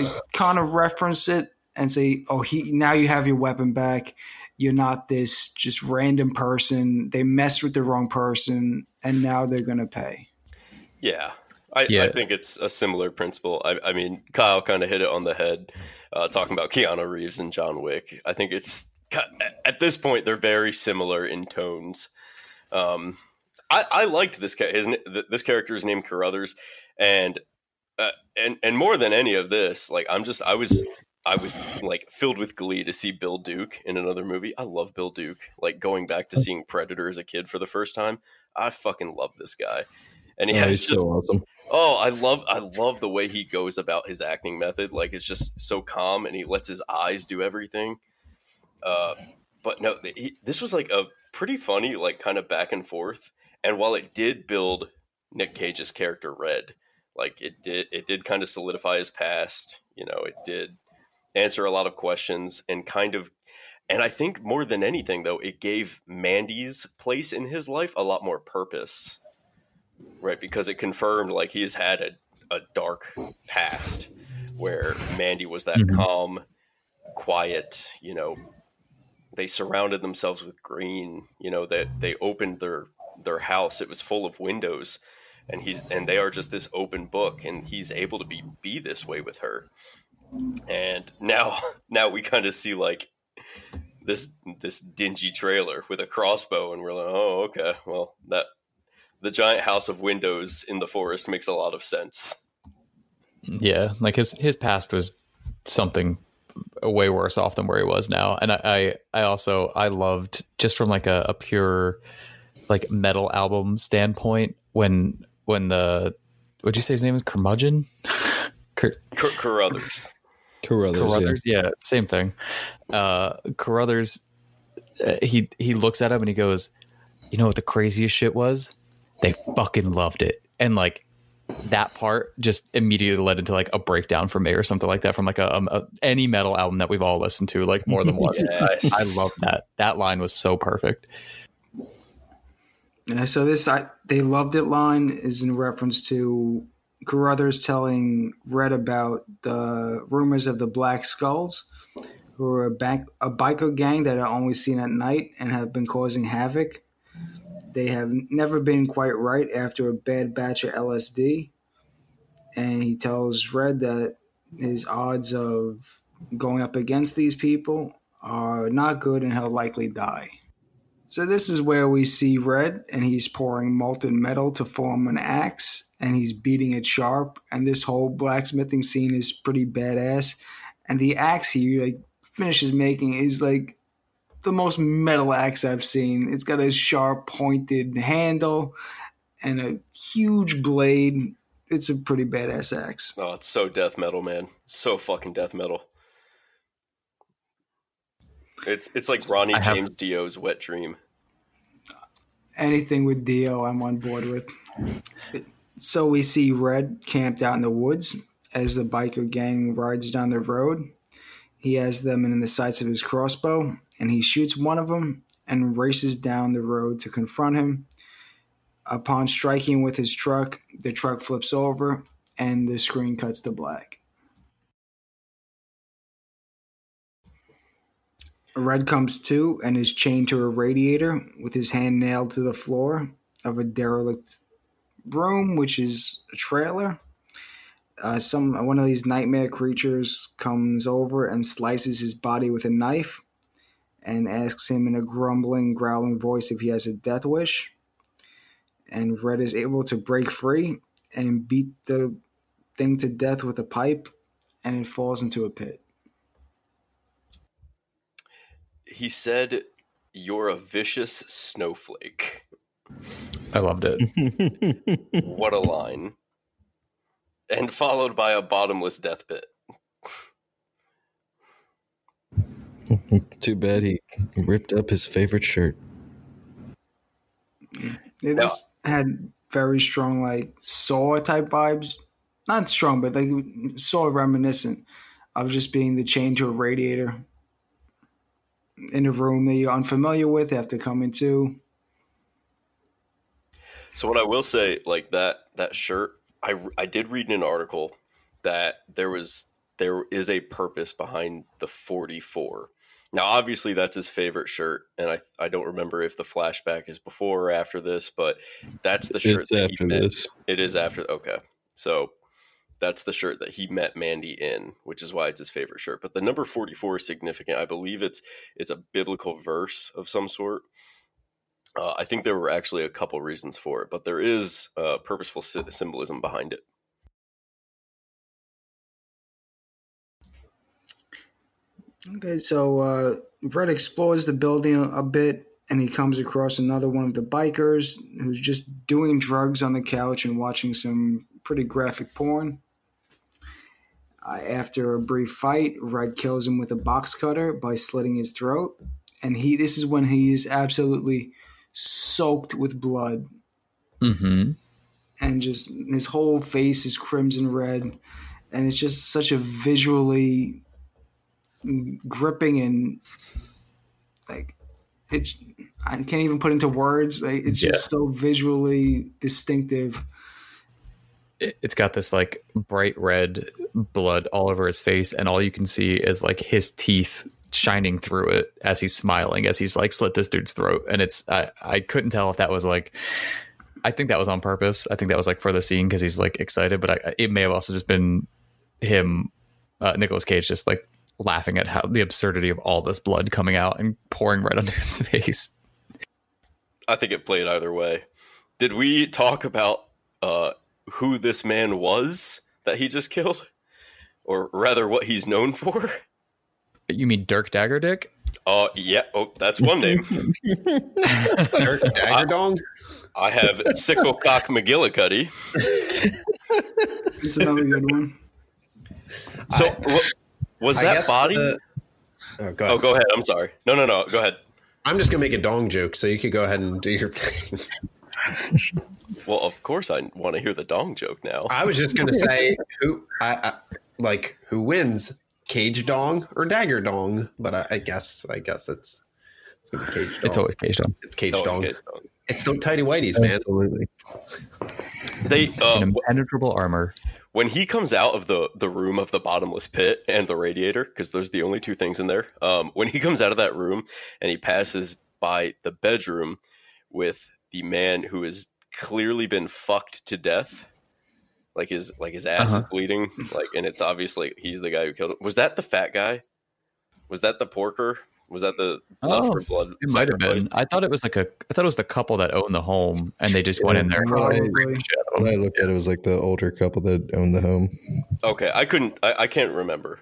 like kind of reference it and say, oh, now you have your weapon back. You're not this just random person. They messed with the wrong person, and now they're going to pay. Yeah. I think it's a similar principle. I mean, Kyle kind of hit it on the head talking about Keanu Reeves and John Wick. I think it's at this point, they're very similar in tones. I liked this guy. This character is named Carruthers. And more than any of this, like I was like filled with glee to see Bill Duke in another movie. I love Bill Duke. Like going back to seeing Predator as a kid for the first time. I fucking love this guy. And he has just so awesome. Oh, I love the way he goes about his acting method. Like it's just so calm, and he lets his eyes do everything. But no, this was like a pretty funny, like kind of back and forth. And while it did build Nick Cage's character Red, like it did kind of solidify his past. You know, it did answer a lot of questions and kind of. And I think more than anything, though, it gave Mandy's place in his life a lot more purpose. Right, because it confirmed like he has had a dark past where Mandy was that calm, quiet, you know, they surrounded themselves with green, you know, that they opened their house. It was full of windows and they are just this open book, and he's able to be this way with her. And now we kind of see like this dingy trailer with a crossbow, and we're like, oh, okay, well, that the giant house of windows in the forest makes a lot of sense. Yeah, like his past was something way worse off than where he was now. And I also loved, just from like a pure like metal album standpoint, when the, what'd you say his name is? Curmudgeon? Carruthers. Carruthers, yeah, same thing. Carruthers, he looks at him and he goes, you know what the craziest shit was? They fucking loved it. And like that part just immediately led into like a breakdown for me or something like that from like any metal album that we've all listened to like more than once. Yes. I love that. That line was so perfect. Yeah, so this they loved it line is in reference to Carruthers telling Red about the rumors of the Black Skulls, who are a biker gang that are only seen at night and have been causing havoc. They have never been quite right after a bad batch of LSD. And he tells Red that his odds of going up against these people are not good and he'll likely die. So this is where we see Red, and he's pouring molten metal to form an axe, and he's beating it sharp. And this whole blacksmithing scene is pretty badass. And the axe he like finishes making is like the most metal axe I've seen. It's got a sharp pointed handle and a huge blade. It's a pretty badass axe. Oh, it's so death metal, man. So fucking death metal. It's like Ronnie James Dio's wet dream. Anything with Dio, I'm on board with. So we see Red camped out in the woods as the biker gang rides down the road. He has them in the sights of his crossbow, and he shoots one of them and races down the road to confront him. Upon striking with his truck, the truck flips over, and the screen cuts to black. Red comes to and is chained to a radiator with his hand nailed to the floor of a derelict room, which is a trailer. One of these nightmare creatures comes over and slices his body with a knife and asks him in a grumbling, growling voice if he has a death wish. And Red is able to break free and beat the thing to death with a pipe, and it falls into a pit. He said, "You're a vicious snowflake." I loved it. What a line. And followed by a bottomless death pit. Too bad he ripped up his favorite shirt. This had very strong, like, Saw type vibes. Not strong, but like Saw reminiscent of just being the chained to a radiator in a room that you're unfamiliar with after coming to. So what I will say, like that shirt, I did read in an article that there is a purpose behind the 44. Now, obviously, that's his favorite shirt, and I don't remember if the flashback is before or after this, but that's the shirt that he met. It is after. Okay, so that's the shirt that he met Mandy in, which is why it's his favorite shirt. But the number 44 is significant. I believe it's a biblical verse of some sort. I think there were actually a couple reasons for it, but there is purposeful symbolism behind it. Okay, so Red explores the building a bit, and he comes across another one of the bikers who's just doing drugs on the couch and watching some pretty graphic porn. After a brief fight, Red kills him with a box cutter by slitting his throat, and this is when he is absolutely soaked with blood. Mm-hmm. And just his whole face is crimson red, and it's just such a visually gripping and like it. I can't even put into words. Like, it's just so visually distinctive. It's got this like bright red blood all over his face, and all you can see is like his teeth shining through it as he's smiling, as he's like slit this dude's throat. And it's I couldn't tell if that was like, I think that was on purpose. I think that was like for the scene because he's like excited, but it may have also just been him, Nicolas Cage, just like laughing at how the absurdity of all this blood coming out and pouring right onto his face. I think it played either way. Did we talk about who this man was that he just killed, or rather what he's known for? You mean Dirk Dagger Dick? Oh, yeah. Oh, that's one name. Dirk Dagger Dong? I have Sickle Cock McGillicuddy. It's another good one. So, was that body? Go ahead. I'm sorry. No. Go ahead. I'm just going to make a dong joke, so you could go ahead and do your thing. Well, of course I want to hear the dong joke now. I was just going to say, who wins? Cage dong or dagger dong, but I guess it's gonna be cage dong. It's always cage dong. It's cage dong. It's no tighty whities, man. Absolutely. They impenetrable armor. When he comes out of the room of the bottomless pit and the radiator, because those are the only two things in there. When he comes out of that room and he passes by the bedroom with the man who has clearly been fucked to death. Like his ass is bleeding, and it's obviously he's the guy who killed him. Was that the fat guy? Was that the porker? Was that the blood? It might have been. I thought it was the couple that owned the home, and they just went in there for like a show. When I looked at it, was like the older couple that owned the home. Okay, I can't remember.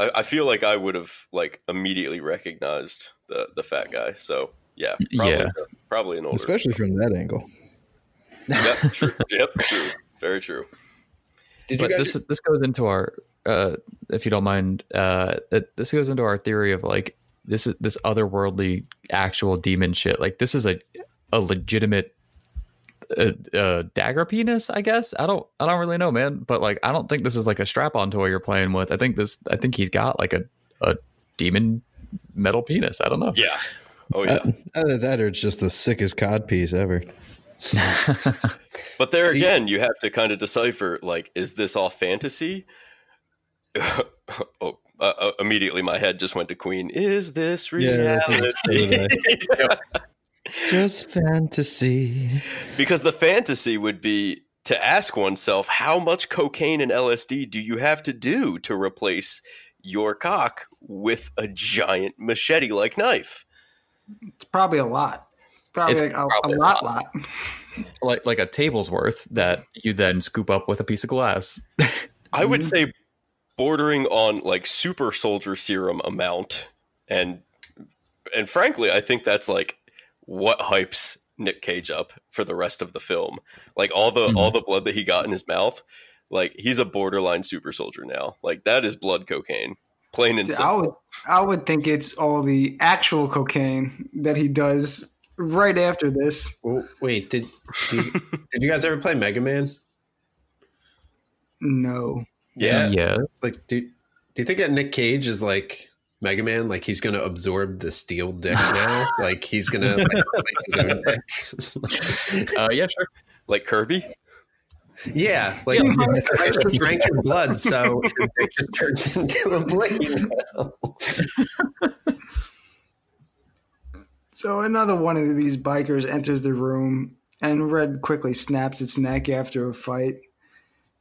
I feel like I would have like immediately recognized the fat guy. So yeah, probably an older, especially from that angle. Yep, true. Very true. This goes into our, if you don't mind, this goes into our theory of like this is this otherworldly actual demon shit. Like this is a legitimate dagger penis, I guess. I don't really know, man. But like I don't think this is like a strap-on toy you're playing with. I think he's got like a demon metal penis. I don't know. Yeah. Oh yeah. Either that or it's just the sickest codpiece ever. But there again, you have to kind of decipher, like, is this all fantasy? Immediately my head just went to Queen. Is this reality? Yeah, just fantasy. Because the fantasy would be to ask oneself, how much cocaine and LSD do you have to do to replace your cock with a giant machete-like knife? It's probably a lot. Probably a lot. Like a table's worth that you then scoop up with a piece of glass. I would say bordering on like super soldier serum amount and And frankly, I think that's like what hypes Nick Cage up for the rest of the film. Like all the blood that he got in his mouth, like he's a borderline super soldier now. Like that is blood cocaine. Plain and simple. I would think it's all the actual cocaine that he does right after this. Wait, did you guys ever play Mega Man? No. Yeah. Like, do you think that Nick Cage is like Mega Man? Like he's gonna absorb the steel dick now? Like he's gonna replace his own dick. Yeah, sure. Like Kirby. Yeah, like he drank his blood, so it just turns into a blade now. So another one of these bikers enters the room, and Red quickly snaps its neck after a fight.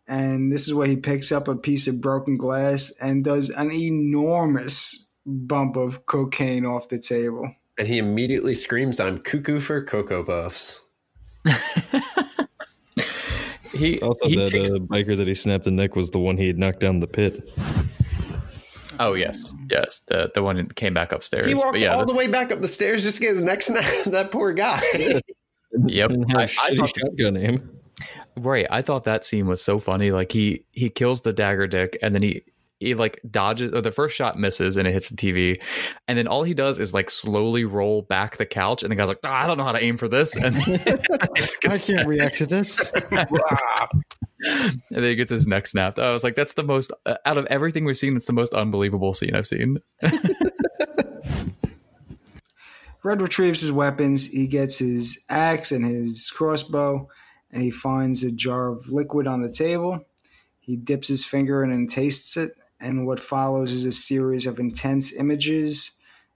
And this is where he picks up a piece of broken glass and does an enormous bump of cocaine off the table. And he immediately screams, "I'm cuckoo for Cocoa Puffs." He also, that biker that he snapped the neck was the one he had knocked down the pit. Oh, yes. The one that came back upstairs. He walked all the way back up the stairs just to get his neck snapped. That poor guy. Yep. I thought that scene was so funny. Like he kills the dagger dick and then he like dodges, or the first shot misses and it hits the TV. And then all he does is like slowly roll back the couch. And the guy's like, I don't know how to aim for this. And I can't react to this. And then he gets his neck snapped. I was like, that's the most, out of everything we've seen, that's the most unbelievable scene I've seen. Red retrieves his weapons. He gets his axe and his crossbow and he finds a jar of liquid on the table. He dips his finger in and tastes it, and what follows is a series of intense images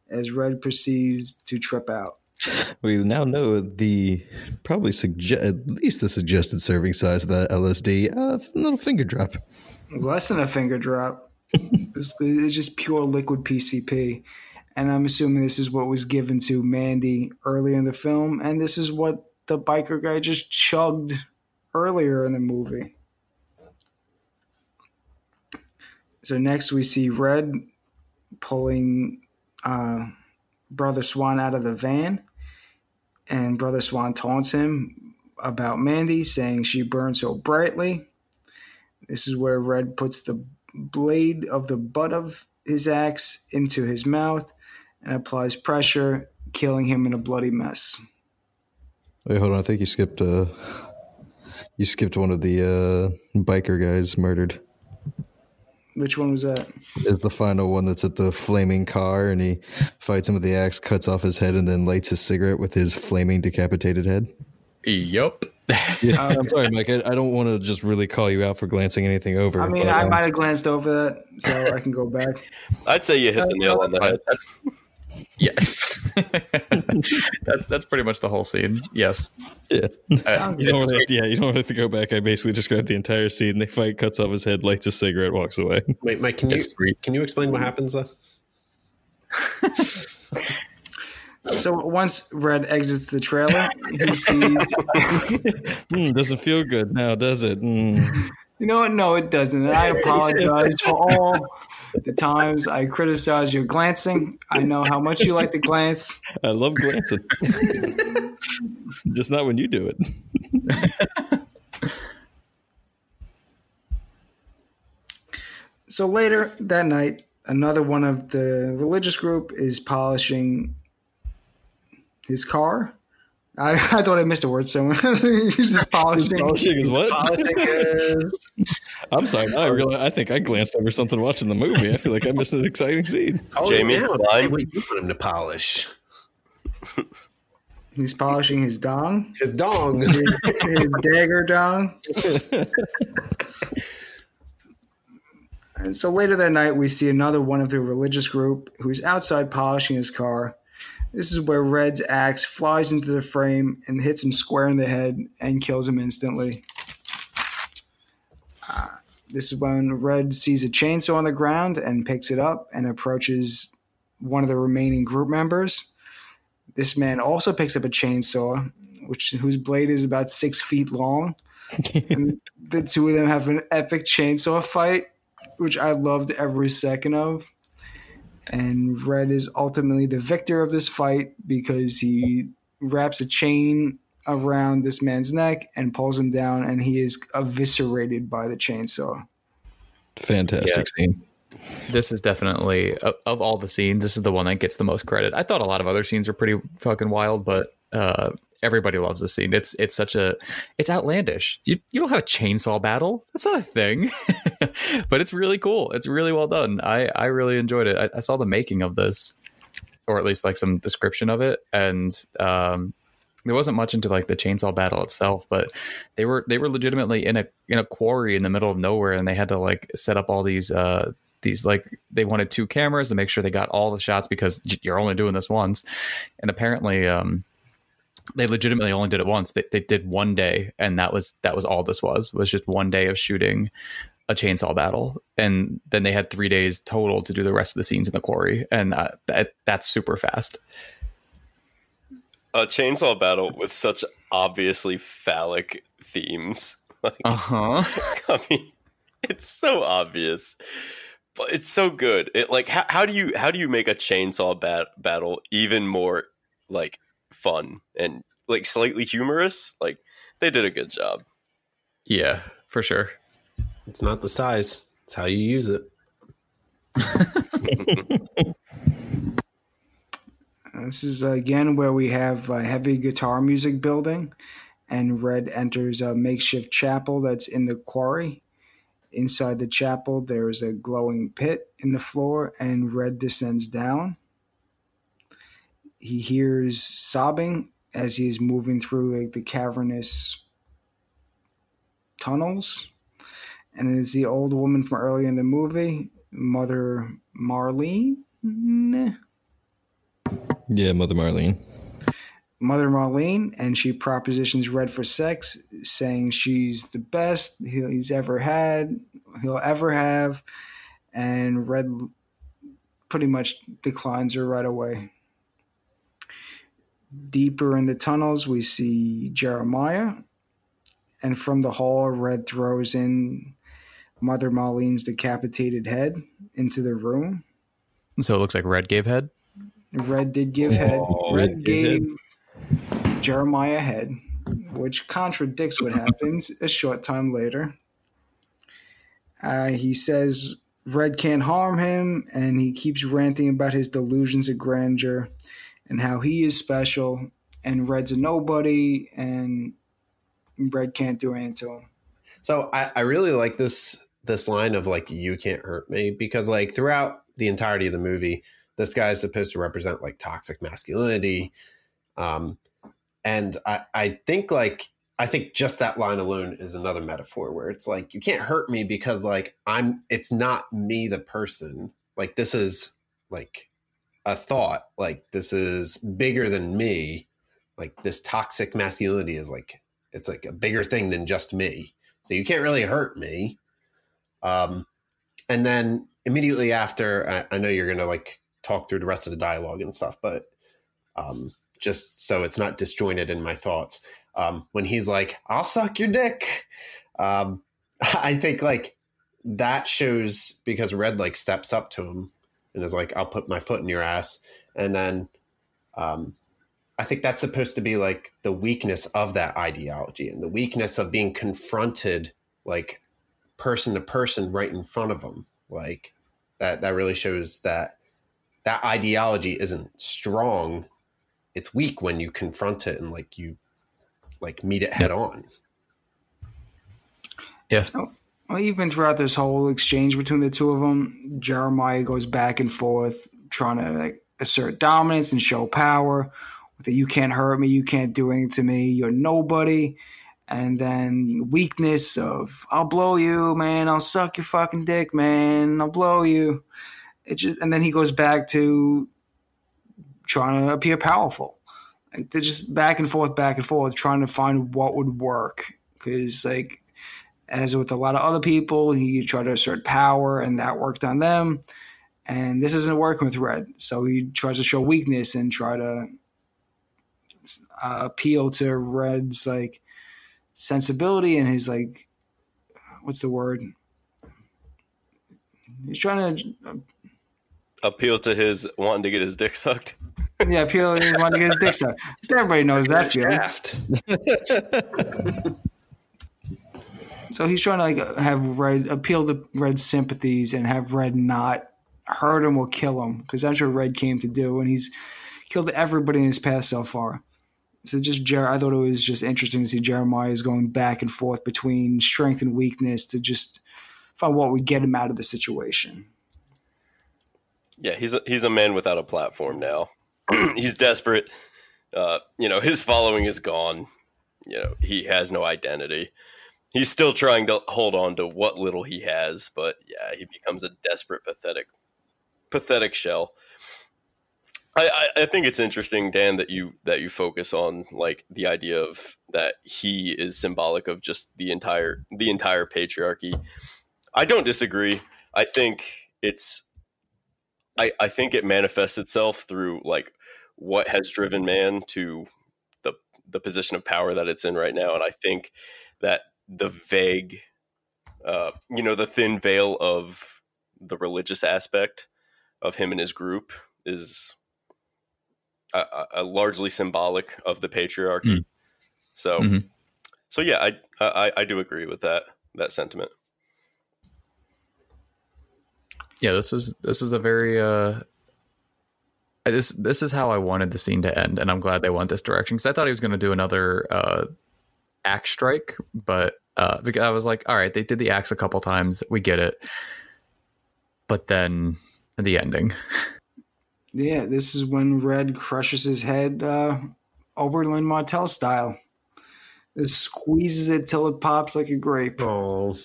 as Red proceeds to trip out. We now know at least the suggested serving size of that LSD. A little finger drop. Less than a finger drop. It's just pure liquid PCP. And I'm assuming this is what was given to Mandy earlier in the film, and this is what the biker guy just chugged earlier in the movie. So next we see Red pulling Brother Swan out of the van, and Brother Swan taunts him about Mandy, saying she burned so brightly. This is where Red puts the blade of the butt of his axe into his mouth and applies pressure, killing him in a bloody mess. Wait, hold on. I think you skipped one of the biker guys murdered. Which one was that? It's the final one that's at the flaming car, and he fights him with the axe, cuts off his head, and then lights his cigarette with his flaming decapitated head. Yup. Yeah, I'm sorry, Mike. I don't want to just really call you out for glancing anything over. I mean, I might have glanced over that, so I can go back. I'd say you hit the nail on the head. That's pretty much the whole scene. Yes. Yeah. You don't have to go back. I basically described the entire scene. They fight, cuts off his head, lights a cigarette, walks away. Wait, Mike, can you explain what happens though? So once Red exits the trailer, he sees doesn't feel good now, does it? You know what? No, it doesn't. And I apologize for all the times I criticize your glancing. I know how much you like to glance. I love glancing. Just not when you do it. So later that night, another one of the religious group is polishing his car. I thought I missed a word somewhere. He's just polishing. Polishing is what? Polishing is... I'm sorry. No, I think I glanced over something watching the movie. I feel like I missed an exciting scene. Oh, Jamie, what you put him to polish? He's polishing his dong. His dong. His dagger dong. And so later that night, we see another one of the religious group who's outside polishing his car. This is where Red's axe flies into the frame and hits him square in the head and kills him instantly. This is when Red sees a chainsaw on the ground and picks it up and approaches one of the remaining group members. This man also picks up a chainsaw, whose blade is about 6 feet long. And the two of them have an epic chainsaw fight, which I loved every second of. And Red is ultimately the victor of this fight because he wraps a chain around this man's neck and pulls him down, and he is eviscerated by the chainsaw. Fantastic scene. This is definitely, of all the scenes, this is the one that gets the most credit. I thought a lot of other scenes were pretty fucking wild, but everybody loves this scene. It's such a, it's outlandish. You don't have a chainsaw battle. That's not a thing, but it's really cool. It's really well done. I really enjoyed it. I saw the making of this, or at least like some description of it. And, there wasn't much into like the chainsaw battle itself, but they were legitimately in a quarry in the middle of nowhere. And they had to like set up all these like they wanted two cameras to make sure they got all the shots because you're only doing this once. And apparently they legitimately only did it once. They did one day, and that was all this was just one day of shooting a chainsaw battle. And then they had 3 days total to do the rest of the scenes in the quarry. And that's super fast. A chainsaw battle with such obviously phallic themes. Like, I mean, it's so obvious. But it's so good. It like how do you make a chainsaw battle even more like fun and like slightly humorous? Like they did a good job. Yeah, for sure. It's not the size; it's how you use it. This is again where we have heavy guitar music building, and Red enters a makeshift chapel that's in the quarry. Inside the chapel, there is a glowing pit in the floor, and Red descends down. He hears sobbing as he is moving through like the cavernous tunnels. And it is the old woman from earlier in the movie, Mother Marlene. Yeah, Mother Marlene. Mother Marlene, and she propositions Red for sex, saying she's the best he's ever had, he'll ever have, and Red pretty much declines her right away. Deeper in the tunnels, we see Jeremiah, and from the hall, Red throws in Mother Marlene's decapitated head into the room. So it looks like Red gave head? Red did give head. Red gave Jeremiah head, which contradicts what happens a short time later. He says Red can't harm him, and he keeps ranting about his delusions of grandeur and how he is special, and Red's a nobody, and Red can't do anything to him. So I really like this line of like, you can't hurt me, because like throughout the entirety of the movie, this guy is supposed to represent like toxic masculinity. And I think just that line alone is another metaphor where it's like, you can't hurt me because like, it's not me, the person. Like, this is like a thought, like this is bigger than me. Like this toxic masculinity is like, it's like a bigger thing than just me. So you can't really hurt me. And then immediately after, I know you're going to like talk through the rest of the dialogue and stuff, but, just so it's not disjointed in my thoughts. When he's like, I'll suck your dick. I think like that shows, because Red like steps up to him and is like, I'll put my foot in your ass. And then, I think that's supposed to be like the weakness of that ideology and the weakness of being confronted, like person to person right in front of them. Like that really shows that ideology isn't strong. It's weak when you confront it and like you like meet it head on. Yeah. Well, even throughout this whole exchange between the two of them, Jeremiah goes back and forth trying to like assert dominance and show power. That you can't hurt me, you can't do anything to me, you're nobody. And then weakness of, I'll blow you, man, I'll suck your fucking dick, man, I'll blow you. And then he goes back to trying to appear powerful. Like, they're just back and forth, trying to find what would work. Because, like, as with a lot of other people, he tried to assert power, and that worked on them. And this isn't working with Red. So he tries to show weakness and try to appeal to Red's like sensibility and his like, what's the word? He's trying to Appeal to his wanting to get his dick sucked. Yeah, appeal to his wanting to get his dick sucked. Everybody knows that feeling. So he's trying to like have Red appeal to Red's sympathies and have Red not hurt him or kill him, because that's what Red came to do, and he's killed everybody in his path so far. So just I thought it was just interesting to see Jeremiah is going back and forth between strength and weakness to just find what would get him out of the situation. Yeah, he's a man without a platform now. He's desperate. His following is gone. He has no identity. He's still trying to hold on to what little he has, but yeah, he becomes a desperate, pathetic shell. I think it's interesting, Dan, that you focus on like the idea of that he is symbolic of just the entire patriarchy. I don't disagree. I think I think it manifests itself through like what has driven man to the position of power that it's in right now. And I think that the vague, the thin veil of the religious aspect of him and his group is largely symbolic of the patriarchy. Mm. So, mm-hmm. So yeah, I do agree with that sentiment. Yeah, this is a very this is how I wanted the scene to end, and I'm glad they went this direction, because I thought he was going to do another axe strike, but because I was like, all right, they did the axe a couple times, we get it, but then the ending. Yeah, this is when Red crushes his head over Lynn Martell style. It squeezes it till it pops like a grape. Oh.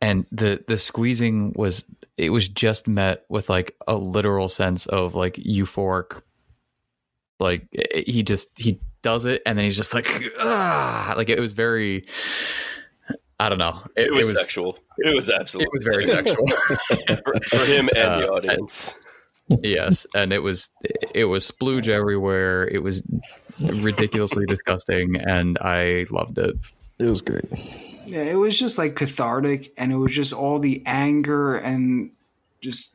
And the squeezing was just met with like a literal sense of like euphoric, like he does it and then he's just like, ah, like it was very, I don't know. It was sexual. It was absolutely. It was very sexual for him and the audience. Yes, and it was splooge everywhere. It was ridiculously disgusting, and I loved it. It was great. Yeah, it was just like cathartic, and it was just all the anger and just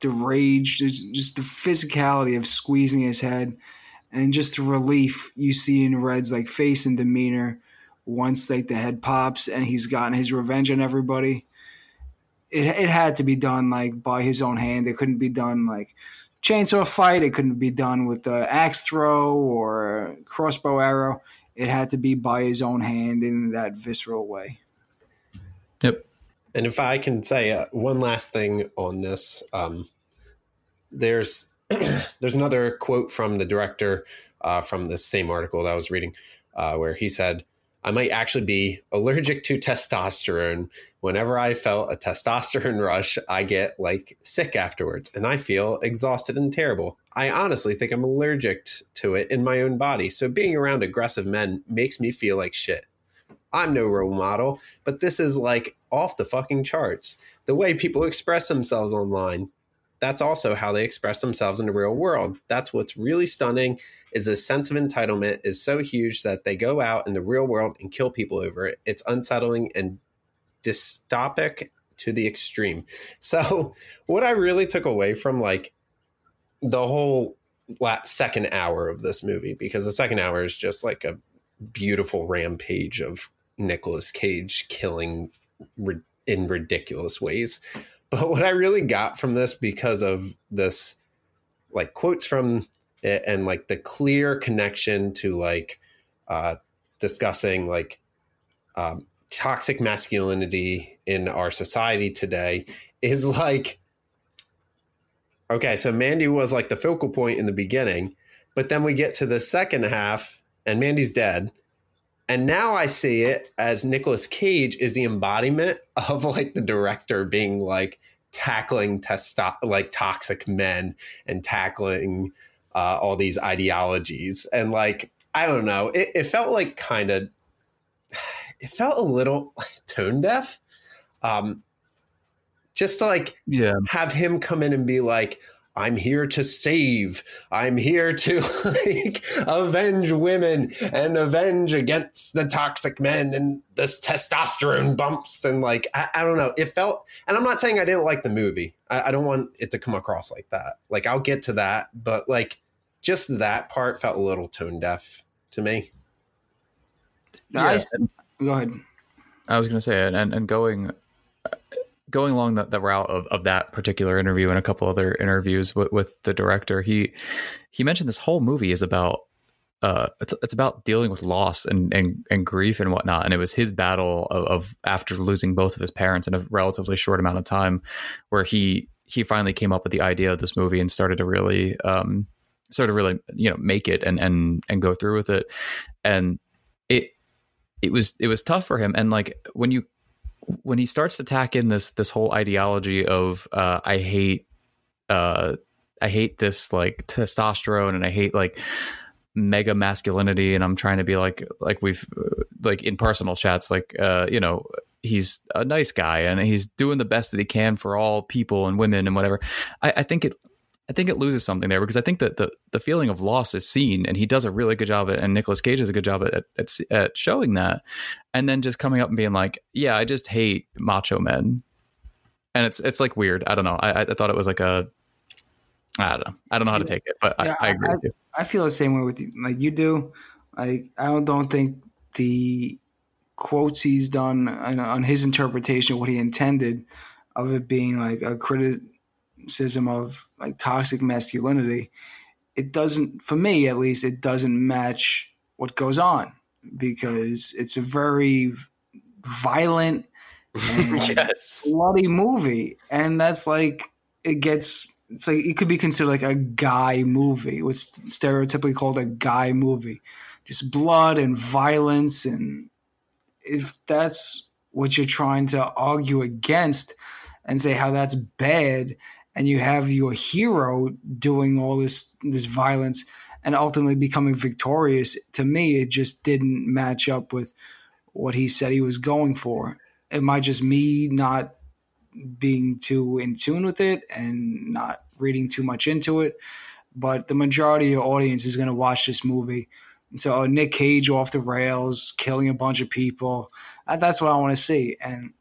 the rage, just the physicality of squeezing his head, and just the relief you see in Red's like face and demeanor once like the head pops and he's gotten his revenge on everybody. It had to be done like by his own hand. It couldn't be done like chainsaw fight. It couldn't be done with the axe throw or crossbow arrow. It had to be by his own hand in that visceral way. Yep. And if I can say one last thing on this, there's another quote from the director from the same article that I was reading where he said, "I might actually be allergic to testosterone. Whenever I felt a testosterone rush, I get like sick afterwards and I feel exhausted and terrible. I honestly think I'm allergic to it in my own body. So being around aggressive men makes me feel like shit. I'm no role model, but this is like off the fucking charts. The way people express themselves online, that's also how they express themselves in the real world. That's what's really stunning is the sense of entitlement is so huge that they go out in the real world and kill people over it. It's unsettling and dystopic to the extreme." So what I really took away from like the whole second hour of this movie, because the second hour is just like a beautiful rampage of Nicolas Cage killing in ridiculous ways. But what I really got from this, because of this like quotes from it and like the clear connection to like discussing like toxic masculinity in our society today, is like, okay, so Mandy was like the focal point in the beginning, but then we get to the second half and Mandy's dead. And now I see it as Nicolas Cage is the embodiment of like the director being like tackling like toxic men and tackling all these ideologies. And like, I don't know, it felt like kind of, it felt a little tone deaf. Just to like have him come in and be like, I'm here to save. I'm here to avenge women and avenge against the toxic men and this testosterone bumps. And I don't know. It felt, and I'm not saying I didn't like the movie. I don't want it to come across like that. Like, I'll get to that. But just that part felt a little tone deaf to me. Yeah. Go ahead. I was going to say, and going along the route of that particular interview and a couple other interviews with the director, he mentioned this whole movie is about it's about dealing with loss and grief and whatnot. And it was his battle of after losing both of his parents in a relatively short amount of time, where he finally came up with the idea of this movie and started to really make it and go through with it. And it was tough for him. And when he starts to tack in this whole ideology of I hate this testosterone, and I hate mega masculinity, and I'm trying to be like we've in personal chats he's a nice guy and he's doing the best that he can for all people and women and whatever. I think it loses something there, because I think that the feeling of loss is seen, and he does a really good job at, and Nicolas Cage does a good job at showing that, and then just coming up and being like, yeah, I just hate macho men. And it's weird. I don't know. I thought it was I don't know. I don't know how to take it, but yeah, I agree with you. I feel the same way with you. Like you do. I don't think the quotes he's done on his interpretation, what he intended of it being a criticism of toxic masculinity, it doesn't, for me at least, it doesn't match what goes on, because it's a very violent and bloody movie, and that's it could be considered a guy movie, what's stereotypically called a guy movie, just blood and violence. And if that's what you're trying to argue against and say how that's bad, and you have your hero doing all this violence and ultimately becoming victorious, to me, it just didn't match up with what he said he was going for. Am I just me not being too in tune with it and not reading too much into it? But the majority of your audience is going to watch this movie. And so Nick Cage off the rails, killing a bunch of people, that's what I want to see. And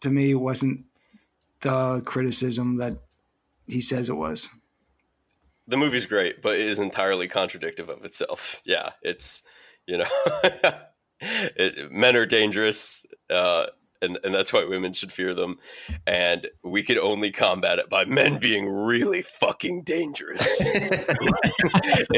to me, it wasn't the criticism that he says it was. The movie's great, but it is entirely contradictive of itself. Yeah, it's, men are dangerous, and that's why women should fear them. And we could only combat it by men being really fucking dangerous. In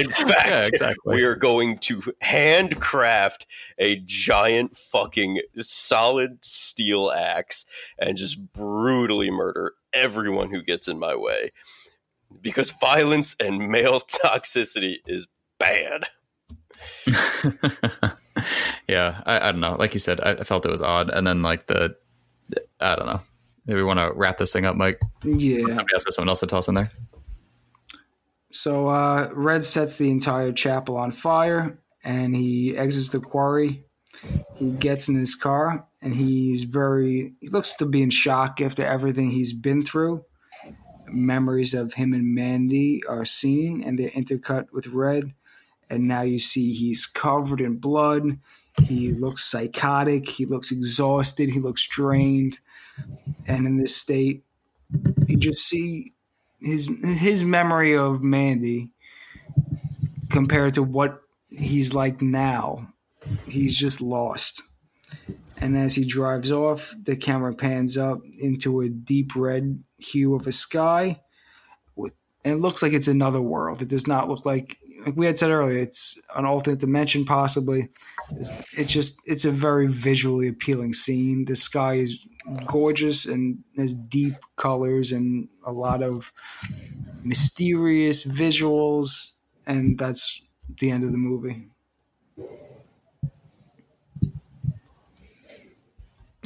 fact, yeah, exactly. We are going to handcraft a giant fucking solid steel axe and just brutally murder everyone who gets in my way, because violence and male toxicity is bad. Yeah, I don't know. Like you said, I felt it was odd. And then I don't know. Maybe we want to wrap this thing up, Mike. Yeah. Somebody else, someone else to toss in there. So Red sets the entire chapel on fire, and he exits the quarry. He gets in his car, and he looks to be in shock after everything he's been through. Memories of him and Mandy are seen, and they're intercut with Red. And now you see he's covered in blood. He looks psychotic. He looks exhausted. He looks drained. And in this state, you just see his memory of Mandy compared to what he's like now. He's just lost. And as he drives off, the camera pans up into a deep red hue of a sky. And it looks like it's another world. It does not look like we had said earlier, it's an alternate dimension possibly. It's a very visually appealing scene. The sky is gorgeous and has deep colors and a lot of mysterious visuals. And that's the end of the movie.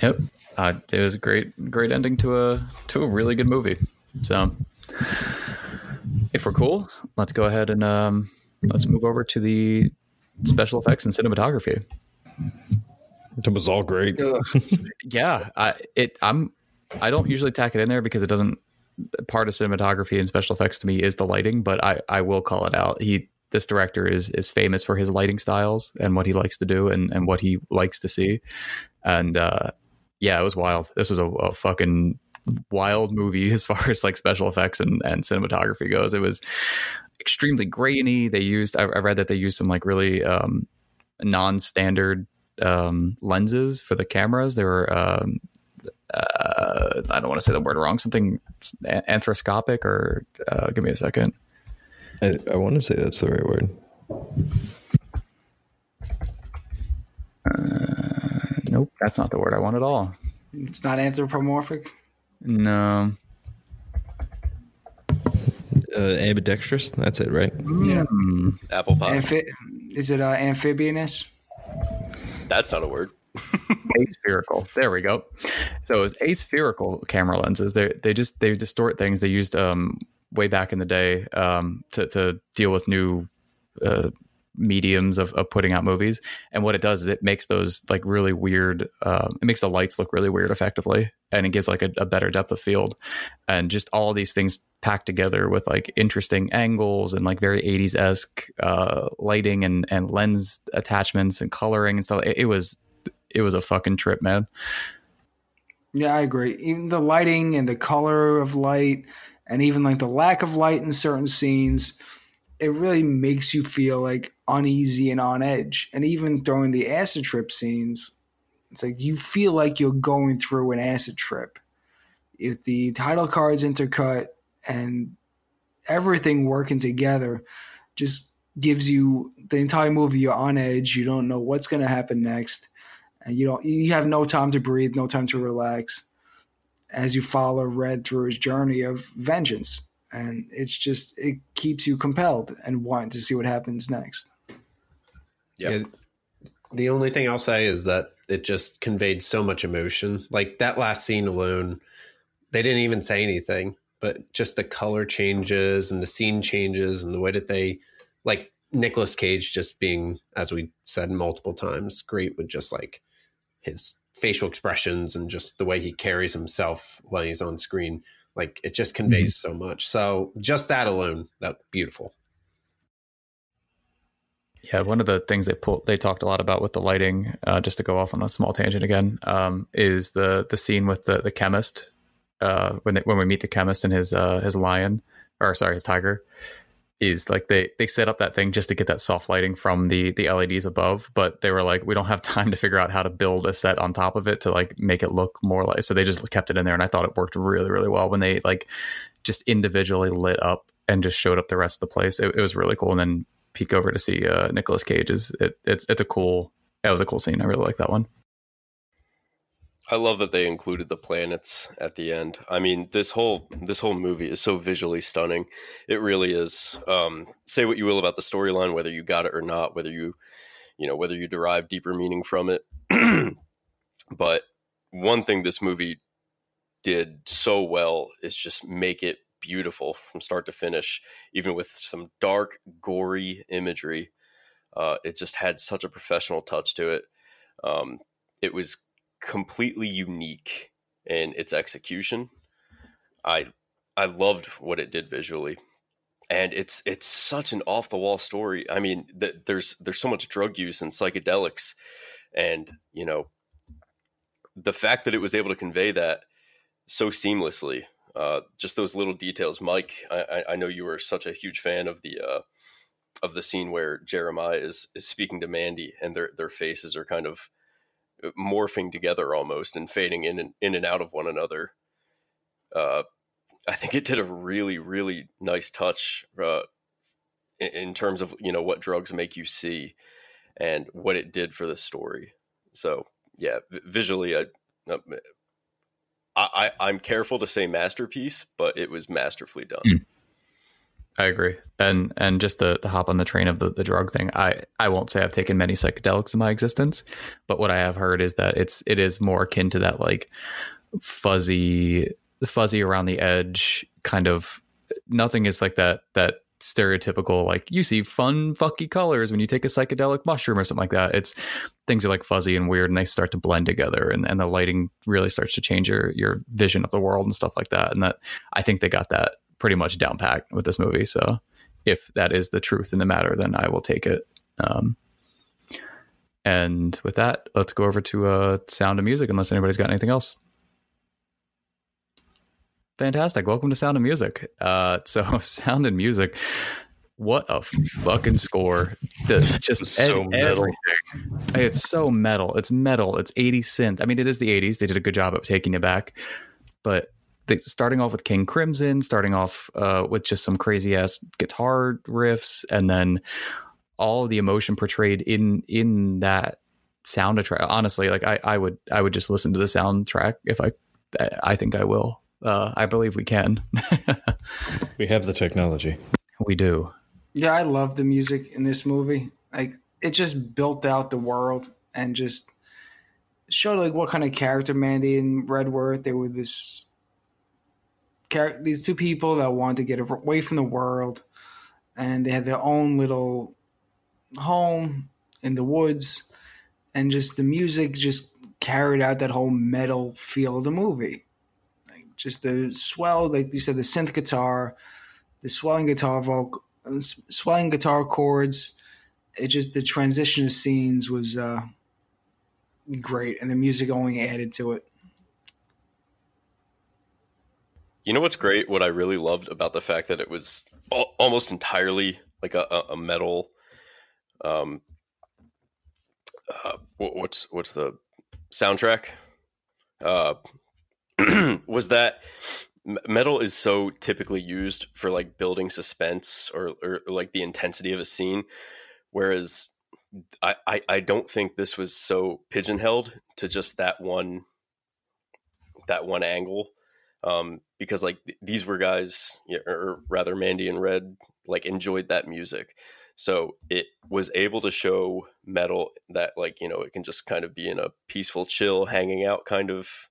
Yep. It was a great ending to a really good movie. So if we're cool, let's go ahead and let's move over to the special effects and cinematography. It was all great. Yeah, I don't usually tack it in there because it doesn't part of cinematography and special effects to me is the lighting, but I will call it out. This director is famous for his lighting styles and what he likes to do and what he likes to see. And yeah, it was wild. This was a fucking wild movie as far as like special effects and cinematography goes. It was extremely grainy. They used, I read that they used some like really non-standard lenses for the cameras. They were, I don't want to say the word wrong, something anthroscopic or give me a second. I want to say that's the right word. Nope, that's not the word I want at all. It's not anthropomorphic? No. Ambidextrous? That's it, right? Yeah. Apple pie. Is it amphibious? That's not a word. Aspherical. There we go. So it's aspherical camera lenses. They distort things. They used way back in the day to deal with new mediums of putting out movies. And what it does is it makes those like really weird, it makes the lights look really weird effectively. And it gives like a better depth of field and just all these things packed together with like interesting angles and like very 80s-esque lighting and lens attachments and coloring and stuff. It was a fucking trip, man. Yeah, I agree. Even the lighting and the color of light and even like the lack of light in certain scenes, it really makes you feel like uneasy and on edge. And even during the acid trip scenes, it's like you feel like you're going through an acid trip. If the title cards intercut and everything working together just gives you the entire movie, you're on edge. You don't know what's going to happen next. And you have no time to breathe, no time to relax as you follow Red through his journey of vengeance. And it's just, it keeps you compelled and wanting to see what happens next. Yep. Yeah. The only thing I'll say is that it just conveyed so much emotion. Like that last scene alone, they didn't even say anything, but just the color changes and the scene changes and the way that they, like Nicolas Cage just being, as we said multiple times, great with just like his facial expressions and just the way he carries himself while he's on screen. Like it just conveys so much. So just that alone, that's beautiful. Yeah. One of the things they talked a lot about with the lighting, just to go off on a small tangent again, is the scene with the chemist, when we meet the chemist and his lion, or sorry, his tiger, is like they set up that thing just to get that soft lighting from the LEDs above, but they were like, we don't have time to figure out how to build a set on top of it to like make it look more like, so they just kept it in there. And I thought it worked really, really well when they like just individually lit up and just showed up the rest of the place. It was really cool. And then peek over to see Nicolas Cage's. That was a cool scene. I really like that one. I love that they included the planets at the end. I mean, this whole movie is so visually stunning. It really is. Say what you will about the storyline, whether you got it or not, whether you derive deeper meaning from it. But one thing this movie did so well is just make it beautiful from start to finish, even with some dark, gory imagery. It just had such a professional touch to it. It was completely unique in its execution. I loved what it did visually, and it's such an off the wall story. I mean, there's so much drug use and psychedelics, and the fact that it was able to convey that so seamlessly, just those little details. Mike, I know you were such a huge fan of the scene where Jeremiah is speaking to Mandy, and their faces are kind of morphing together almost and fading in and out of one another. I think it did a really, really nice touch in terms of, what drugs make you see and what it did for the story. So yeah, visually, I'm careful to say masterpiece, but it was masterfully done. I agree. And just to hop on the train of the drug thing, I won't say I've taken many psychedelics in my existence, but what I have heard is that it is more akin to that like fuzzy around the edge kind of, nothing is like that stereotypical, like, you see fun, funky colors when you take a psychedelic mushroom or something like that. It's things are like fuzzy and weird, and they start to blend together, and the lighting really starts to change your vision of the world and stuff like that. And that, I think they got that pretty much down packed with this movie. So if that is the truth in the matter, then I will take it. And with that, let's go over to Sound of Music, unless anybody's got anything else. Fantastic. Welcome to Sound of Music. So Sound and Music, what a fucking score. Just so metal. It's so metal. It's metal. It's 80s synth. I mean, it is the 80s. They did a good job of taking it back. But starting off with King Crimson, starting off with just some crazy ass guitar riffs, and then all the emotion portrayed in that soundtrack. Honestly, like I would just listen to the soundtrack if I think I will. I believe we can. We have the technology. We do. Yeah, I love the music in this movie. Like, it just built out the world and just showed like what kind of character Mandy and Red were. They were these two people that wanted to get away from the world, and they had their own little home in the woods, and just the music just carried out that whole metal feel of the movie. Just the swell, like you said, the synth guitar, the swelling guitar chords. It just, the transition of scenes was great, and the music only added to it. You know what's great? What I really loved about the fact that it was almost entirely like a metal. What's the soundtrack? Was that metal is so typically used for like building suspense or like the intensity of a scene, whereas I don't think this was so pigeonholed to just that one angle, because like these were guys, or rather Mandy and Red, like enjoyed that music, so it was able to show metal that, like, you know, it can just kind of be in a peaceful, chill, hanging out kind of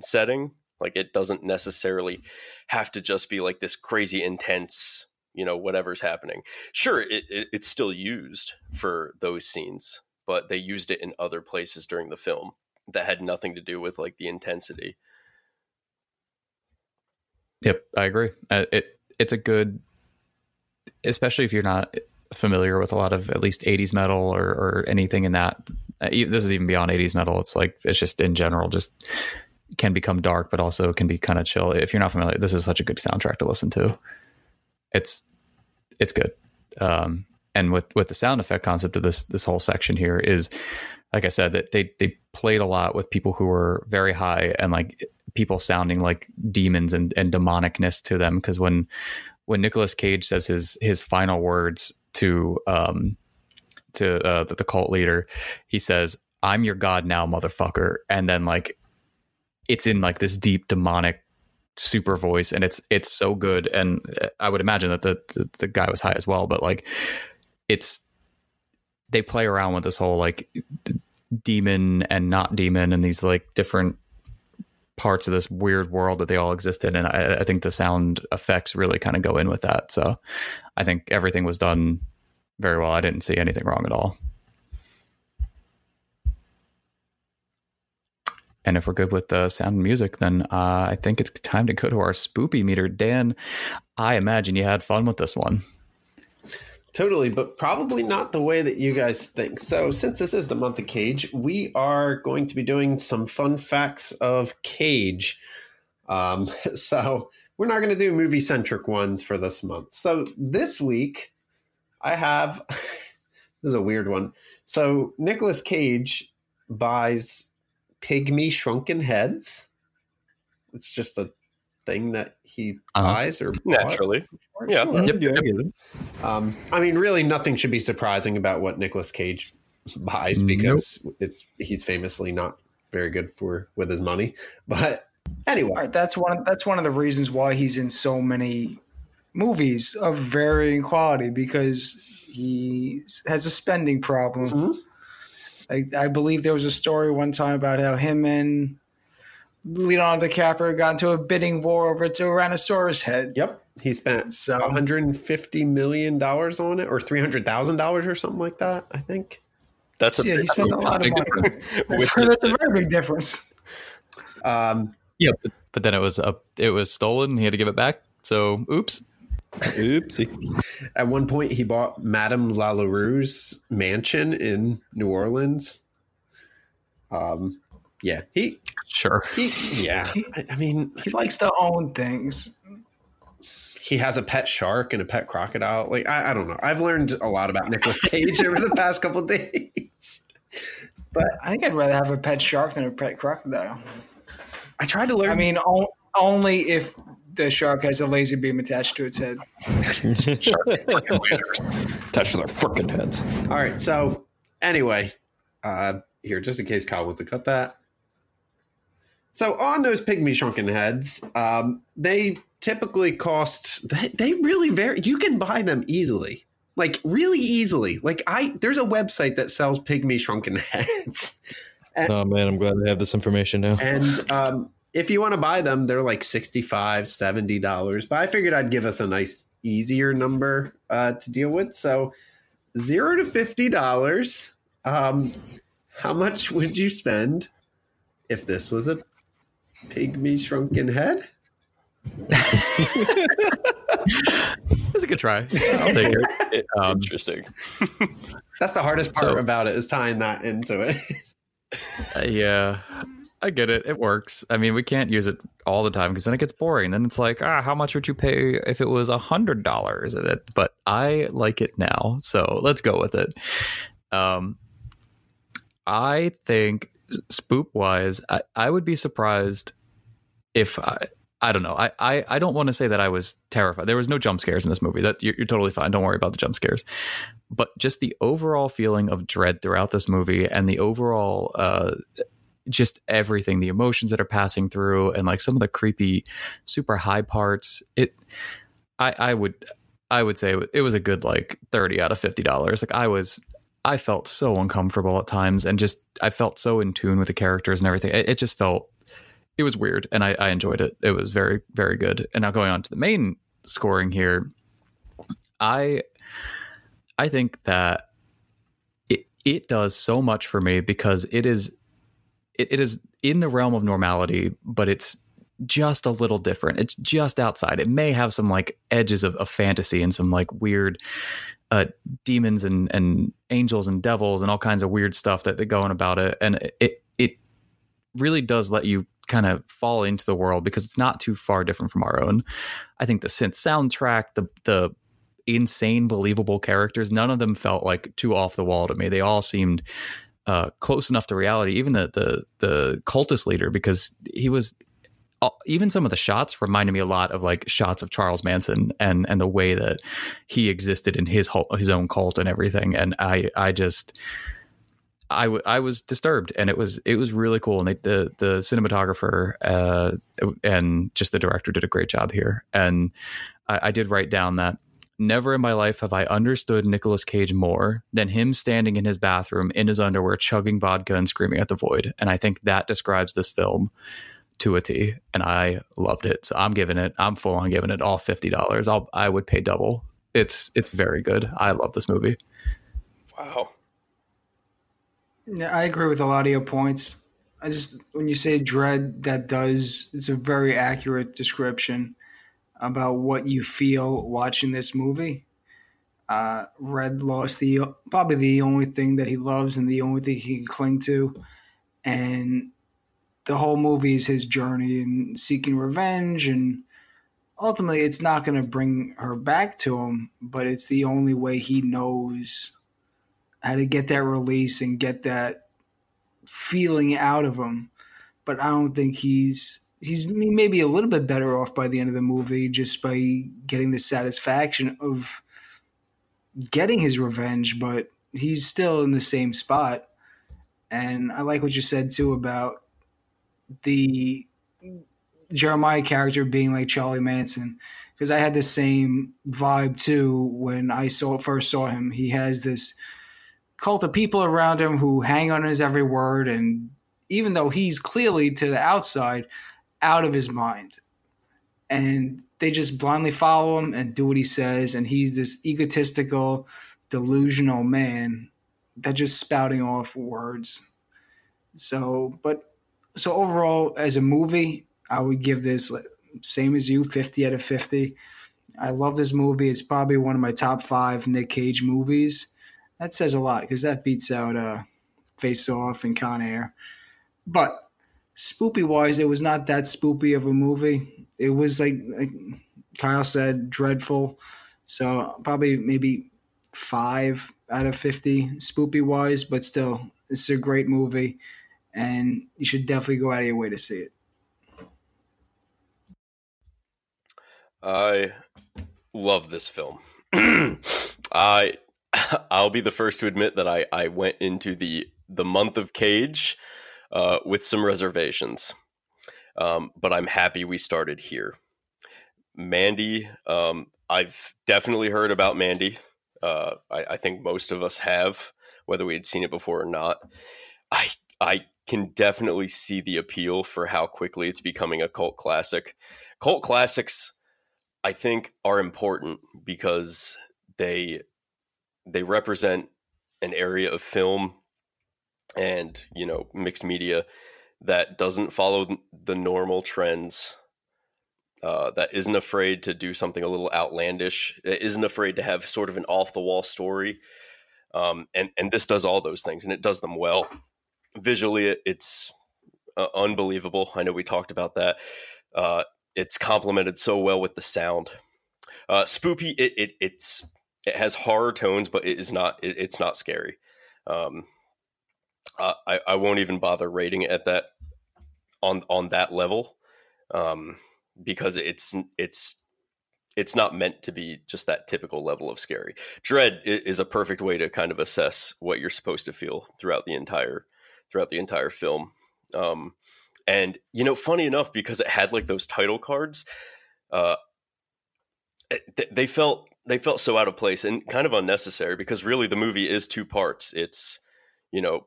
setting. Like, it doesn't necessarily have to just be like this crazy intense, you know, whatever's happening. Sure, it's still used for those scenes, but they used it in other places during the film that had nothing to do with like the intensity. Yep, I agree. It's a good, especially if you're not familiar with a lot of at least 80s metal or anything in that. This is even beyond 80s metal. It's like, it's just in general, just can become dark, but also can be kind of chill. If you're not familiar, this is such a good soundtrack to listen to. It's good. And with the sound effect concept of this whole section here is, like I said, that they played a lot with people who were very high, and like people sounding like demons and demonicness to them. Cause when Nicolas Cage says his final words to the cult leader, he says, "I'm your God now, motherfucker." And then like, it's in like this deep demonic super voice, and it's so good. And I would imagine that the guy was high as well, but like they play around with this whole like demon and not demon and these like different parts of this weird world that they all exist in. And I think the sound effects really kind of go in with that. So I think everything was done very well. I didn't see anything wrong at all. And if we're good with the sound and music, then I think it's time to go to our spoopy meter. Dan, I imagine you had fun with this one. Totally, but probably not the way that you guys think. So since this is the month of Cage, we are going to be doing some fun facts of Cage. So we're not going to do movie-centric ones for this month. So this week, I have... this is a weird one. So Nicolas Cage buys... pygmy shrunken heads. It's just a thing that he buys or bought. Naturally. Yeah. Sure. Yep. I mean, really nothing should be surprising about what Nicolas Cage buys, because he's famously not very good with his money. But anyway, right, that's one of the reasons why he's in so many movies of varying quality, because he has a spending problem. Mm-hmm. I believe there was a story one time about how him and Leonardo DiCaprio got into a bidding war over a Tyrannosaurus head. Yep. He spent $150 million on it, or $300,000 or something like that, I think. That's a big difference. That's a very big difference. Yeah, but then it was stolen. He had to give it back. So, oops. Oopsie. At one point, he bought Madame LaLarue's mansion in New Orleans. Yeah. He likes to own things. He has a pet shark and a pet crocodile. Like, I don't know. I've learned a lot about Nicolas Cage over the past couple of days. But I think I'd rather have a pet shark than a pet crocodile. I tried to learn. I mean, only if the shark has a laser beam attached to its head. Shark lasers attached to their freaking heads. All right. So anyway, here, just in case Kyle wants to cut that. So on those pygmy shrunken heads, they typically cost, they really vary. You can buy them easily, like really easily. Like there's a website that sells pygmy shrunken heads. And, oh man, I'm glad I have this information now. And if you want to buy them, they're like $65, $70. But I figured I'd give us a nice, easier number to deal with. So $0 to $50. How much would you spend if this was a pygmy shrunken head? That's a good try. I'll take it. Interesting. That's the hardest part about it, is tying that into it. Yeah, I get it. It works. I mean, we can't use it all the time because then it gets boring. Then it's like, how much would you pay if it was $100 in it? But I like it now, so let's go with it. I think spoop-wise, I would be surprised if I don't know. I don't want to say that I was terrified. There was no jump scares in this movie. That you're totally fine. Don't worry about the jump scares. But just the overall feeling of dread throughout this movie, and the overall just everything, the emotions that are passing through, and like some of the creepy, super high parts. I would say it was a good like $30 out of $50. Like I felt so uncomfortable at times, and just I felt so in tune with the characters and everything. It just felt. It was weird, and I enjoyed it. It was very, very good. And now going on to the main scoring here, I think that it does so much for me because it is in the realm of normality, but it's just a little different. It's just outside. It may have some like edges of fantasy and some like weird demons and angels and devils and all kinds of weird stuff that they go on about it. And it really does let you kind of fall into the world because it's not too far different from our own. I think the synth soundtrack, the insane, believable characters, none of them felt like too off the wall to me. They all seemed close enough to reality. Even the cultist leader, because he was even some of the shots reminded me a lot of like shots of Charles Manson and the way that he existed in his own cult and everything. And I was disturbed, and it was really cool. And the cinematographer and just the director did a great job here. And I did write down that never in my life have I understood Nicolas Cage more than him standing in his bathroom in his underwear, chugging vodka and screaming at the void. And I think that describes this film to a T, and I loved it. So I'm full on giving it all $50. I would pay double. It's very good. I love this movie. Wow. Yeah, I agree with a lot of your points. When you say dread, it's a very accurate description about what you feel watching this movie. Red lost probably the only thing that he loves and the only thing he can cling to. And the whole movie is his journey and seeking revenge. And ultimately, it's not going to bring her back to him, but it's the only way he knows how to get that release and get that feeling out of him. But I don't think he's maybe a little bit better off by the end of the movie just by getting the satisfaction of getting his revenge, but he's still in the same spot. And I like what you said too about the Jeremiah character being like Charlie Manson, because I had the same vibe too when I first saw him. He has this cult of people around him who hang on his every word and even though he's clearly to the outside out of his mind. And they just blindly follow him and do what he says. And he's this egotistical, delusional man that just spouting off words. So overall, as a movie, I would give this, same as you, 50 out of 50. I love this movie. It's probably one of my top 5 Nick Cage movies. That says a lot because that beats out Face Off and Con Air. But spoopy-wise, it was not that spoopy of a movie. It was, like Kyle said, dreadful. So probably maybe 5 out of 50 spoopy-wise, but still, it's a great movie, and you should definitely go out of your way to see it. I love this film. I'll be the first to admit that I went into the month of Cage with some reservations, but I'm happy we started here. Mandy, I've definitely heard about Mandy. I think most of us have, whether we had seen it before or not. I can definitely see the appeal for how quickly it's becoming a cult classic. Cult classics, I think, are important because they represent an area of film and, you know, mixed media that doesn't follow the normal trends, that isn't afraid to do something a little outlandish, that isn't afraid to have sort of an off-the-wall story. And this does all those things, and it does them well. Visually, it's unbelievable. I know we talked about that. It's complemented so well with the sound. Spoopy, it has horror tones, but it's not scary. I won't even bother rating it at that on that level, because it's not meant to be just that typical level of scary. Dread is a perfect way to kind of assess what you're supposed to feel throughout the entire film. And, you know, funny enough, because it had like those title cards, they felt so out of place and kind of unnecessary, because really the movie is 2 parts. It's, you know,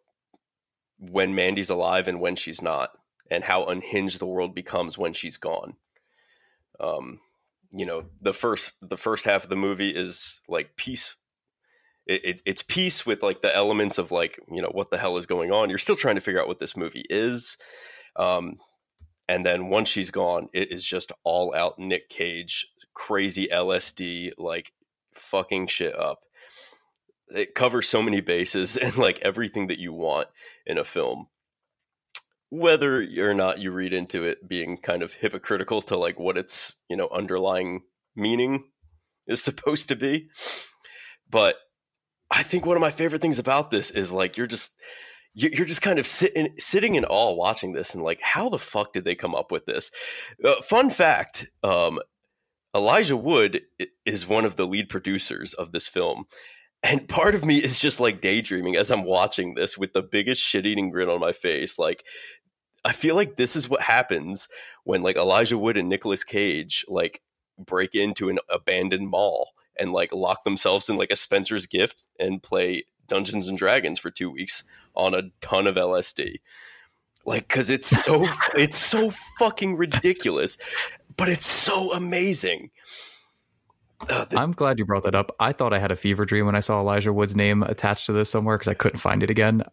when Mandy's alive and when she's not, and how unhinged the world becomes when she's gone. You know, the first half of the movie is like peace. It's peace with like the elements of like, you know, what the hell is going on? You're still trying to figure out what this movie is. And then once she's gone, it is just all out Nick Cage, crazy LSD, like fucking shit up. It covers so many bases and like everything that you want in a film, whether or not you read into it being kind of hypocritical to like what its, you know, underlying meaning is supposed to be. But I think one of my favorite things about this is like, you're just kind of sitting in awe watching this and like, how the fuck did they come up with this? Fun fact, Elijah Wood is one of the lead producers of this film. And part of me is just like daydreaming as I'm watching this with the biggest shit-eating grin on my face. Like, I feel like this is what happens when like Elijah Wood and Nicolas Cage like break into an abandoned mall and like lock themselves in like a Spencer's Gift and play Dungeons and Dragons for 2 weeks on a ton of LSD. Like, cause it's so fucking ridiculous, but it's so amazing. I'm glad you brought that up. I thought I had a fever dream when I saw Elijah Wood's name attached to this somewhere, because I couldn't find it again.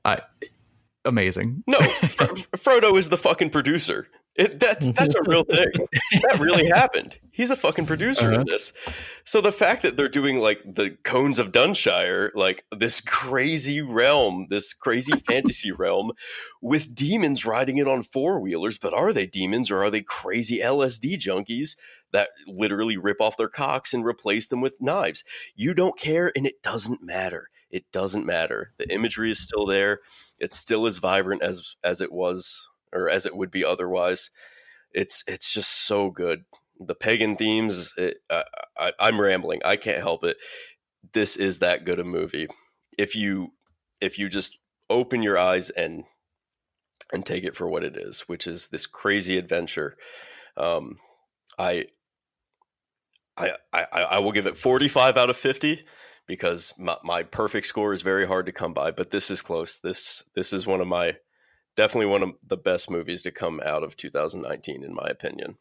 Amazing. No, Frodo is the fucking producer. That's a real thing. That really happened. He's a fucking producer in this. So the fact that they're doing like the Cones of Dunshire, like this crazy realm, this crazy fantasy realm with demons riding it on 4-wheelers. But are they demons, or are they crazy LSD junkies that literally rip off their cocks and replace them with knives? You don't care, and it doesn't matter. It doesn't matter. The imagery is still there. It's still as vibrant as it was, or as it would be otherwise. It's just so good. The pagan themes, I'm rambling. I can't help it. This is that good a movie. If you just open your eyes and take it for what it is, which is this crazy adventure. I will give it 45 out of 50. Because my perfect score is very hard to come by, but this is close. This is one of my definitely one of the best movies to come out of 2019, in my opinion.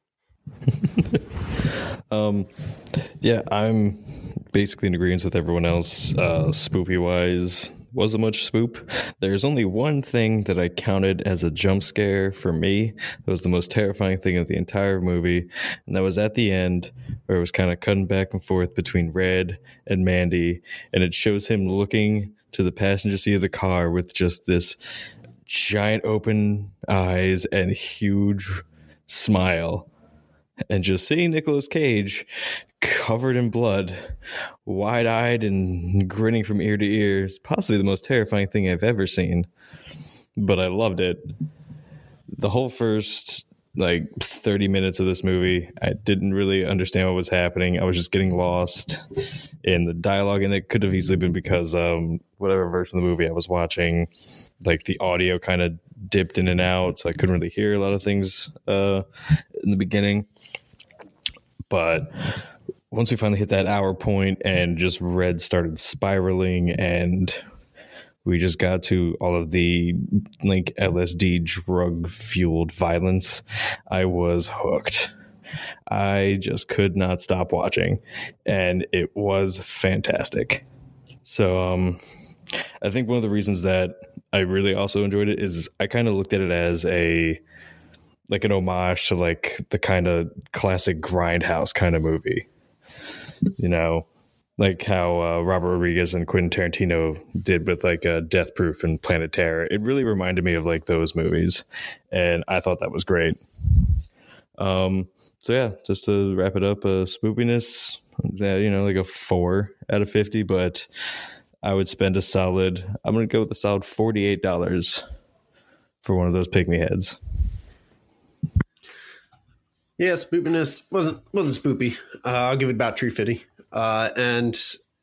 Yeah, I'm basically in agreement with everyone else. Spoopy wise, wasn't much spoop. There's only one thing that I counted as a jump scare for me. That was the most terrifying thing of the entire movie. And that was at the end, where it was kind of cutting back and forth between Red and Mandy. And it shows him looking to the passenger seat of the car with just this giant open eyes and huge smile. And just seeing Nicolas Cage covered in blood, wide-eyed and grinning from ear to ear is possibly the most terrifying thing I've ever seen. But I loved it. The whole first, 30 minutes of this movie, I didn't really understand what was happening. I was just getting lost in the dialogue, and it could have easily been because whatever version of the movie I was watching, the audio kind of dipped in and out, so I couldn't really hear a lot of things in the beginning. But once we finally hit that hour point and just Red started spiraling, and we just got to all of the LSD drug-fueled violence, I was hooked. I just could not stop watching, and it was fantastic. So I think one of the reasons that I really also enjoyed it is I kind of looked at it as an homage to the kind of classic grindhouse kind of movie, how Robert Rodriguez and Quentin Tarantino did with Death Proof and Planet Terror. It really reminded me of those movies, and I thought that was great. So yeah, just to wrap it up, spoopiness that a 4 out of 50, but I would spend I'm going to go with a solid $48 for one of those pygmy heads. Yeah, spoopiness wasn't spoopy. I'll give it about $350. And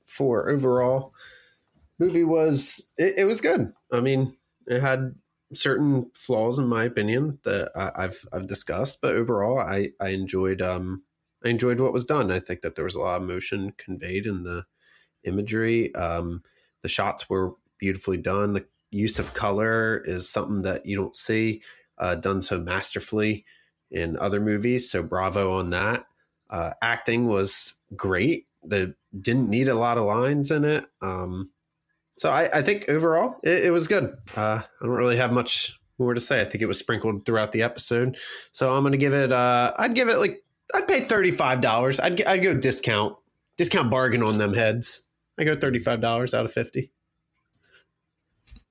for overall, movie was it was good. I mean, it had certain flaws in my opinion that I've discussed, but overall, I enjoyed what was done. I think that there was a lot of emotion conveyed in the imagery. The shots were beautifully done. The use of color is something that you don't see done so masterfully in other movies, so bravo on that. Acting was great. They didn't need a lot of lines in it. So I think overall it was good. I don't really have much more to say. I think it was sprinkled throughout the episode. So I'm going to give it, I'd pay $35. I'd go discount bargain on them heads. I go $35 out of 50.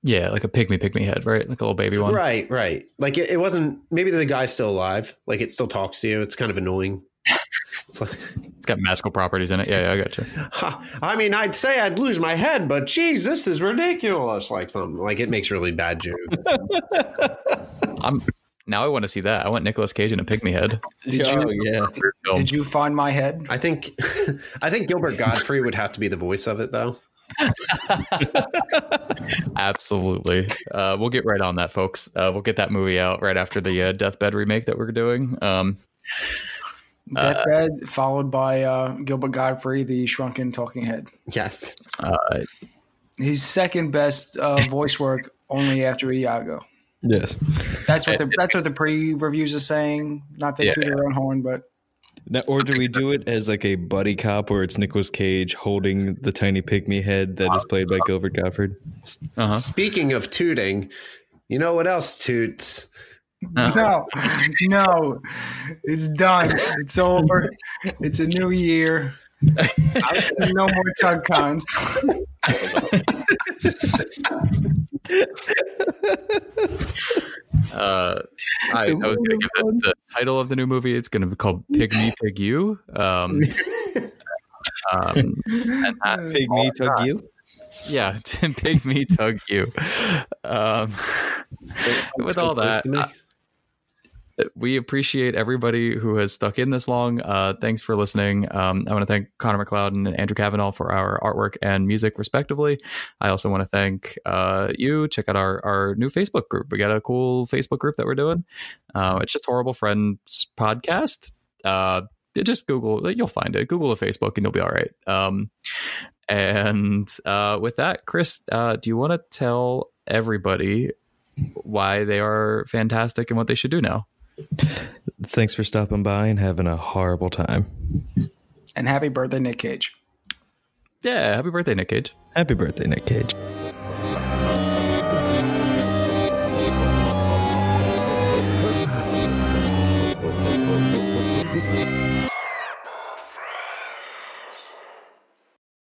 Yeah, a pygmy head, right? A little baby one. Right. It wasn't, maybe the guy's still alive. It still talks to you. It's kind of annoying. It's got magical properties in it. Yeah, I got you. I mean, I'd say I'd lose my head, but geez, this is ridiculous. It makes really bad jokes. Now I want to see that. I want Nicolas Cage in a pygmy head. Did you find my head? I think Gilbert Gottfried would have to be the voice of it, though. Absolutely. We'll get right on that, folks. We'll get that movie out right after the Deathbed remake that we're doing. Deathbed followed by Gilbert Gottfried, the shrunken talking head. Yes. His second best voice work, only after Iago. Yes, that's what the pre-reviews are saying. Not to toot their own horn, but now, or do we do it as a buddy cop where it's Nicolas Cage holding the tiny pygmy head that is played by Gilbert Gottfried? Uh-huh. Speaking of tooting, you know what else toots? No, it's done. It's over. It's a new year. No more tug cons. I was going to give that the title of the new movie. It's going to be called Pig Me, Pig You. Pig Me, Tug You? Yeah, Pig Me, Tug You. With all that, we appreciate everybody who has stuck in this long. Thanks for listening. I want to thank Connor McLeod and Andrew Cavanaugh for our artwork and music, respectively. I also want to thank you. Check out our new Facebook group. We got a cool Facebook group that we're doing. It's just Horrible Friends Podcast. Just Google. You'll find it. Google or Facebook and you'll be all right. And with that, Chris, do you want to tell everybody why they are fantastic and what they should do now. Thanks for stopping by and having a horrible time. And happy birthday, Nick Cage. Yeah, happy birthday, Nick Cage. Happy birthday, Nick Cage.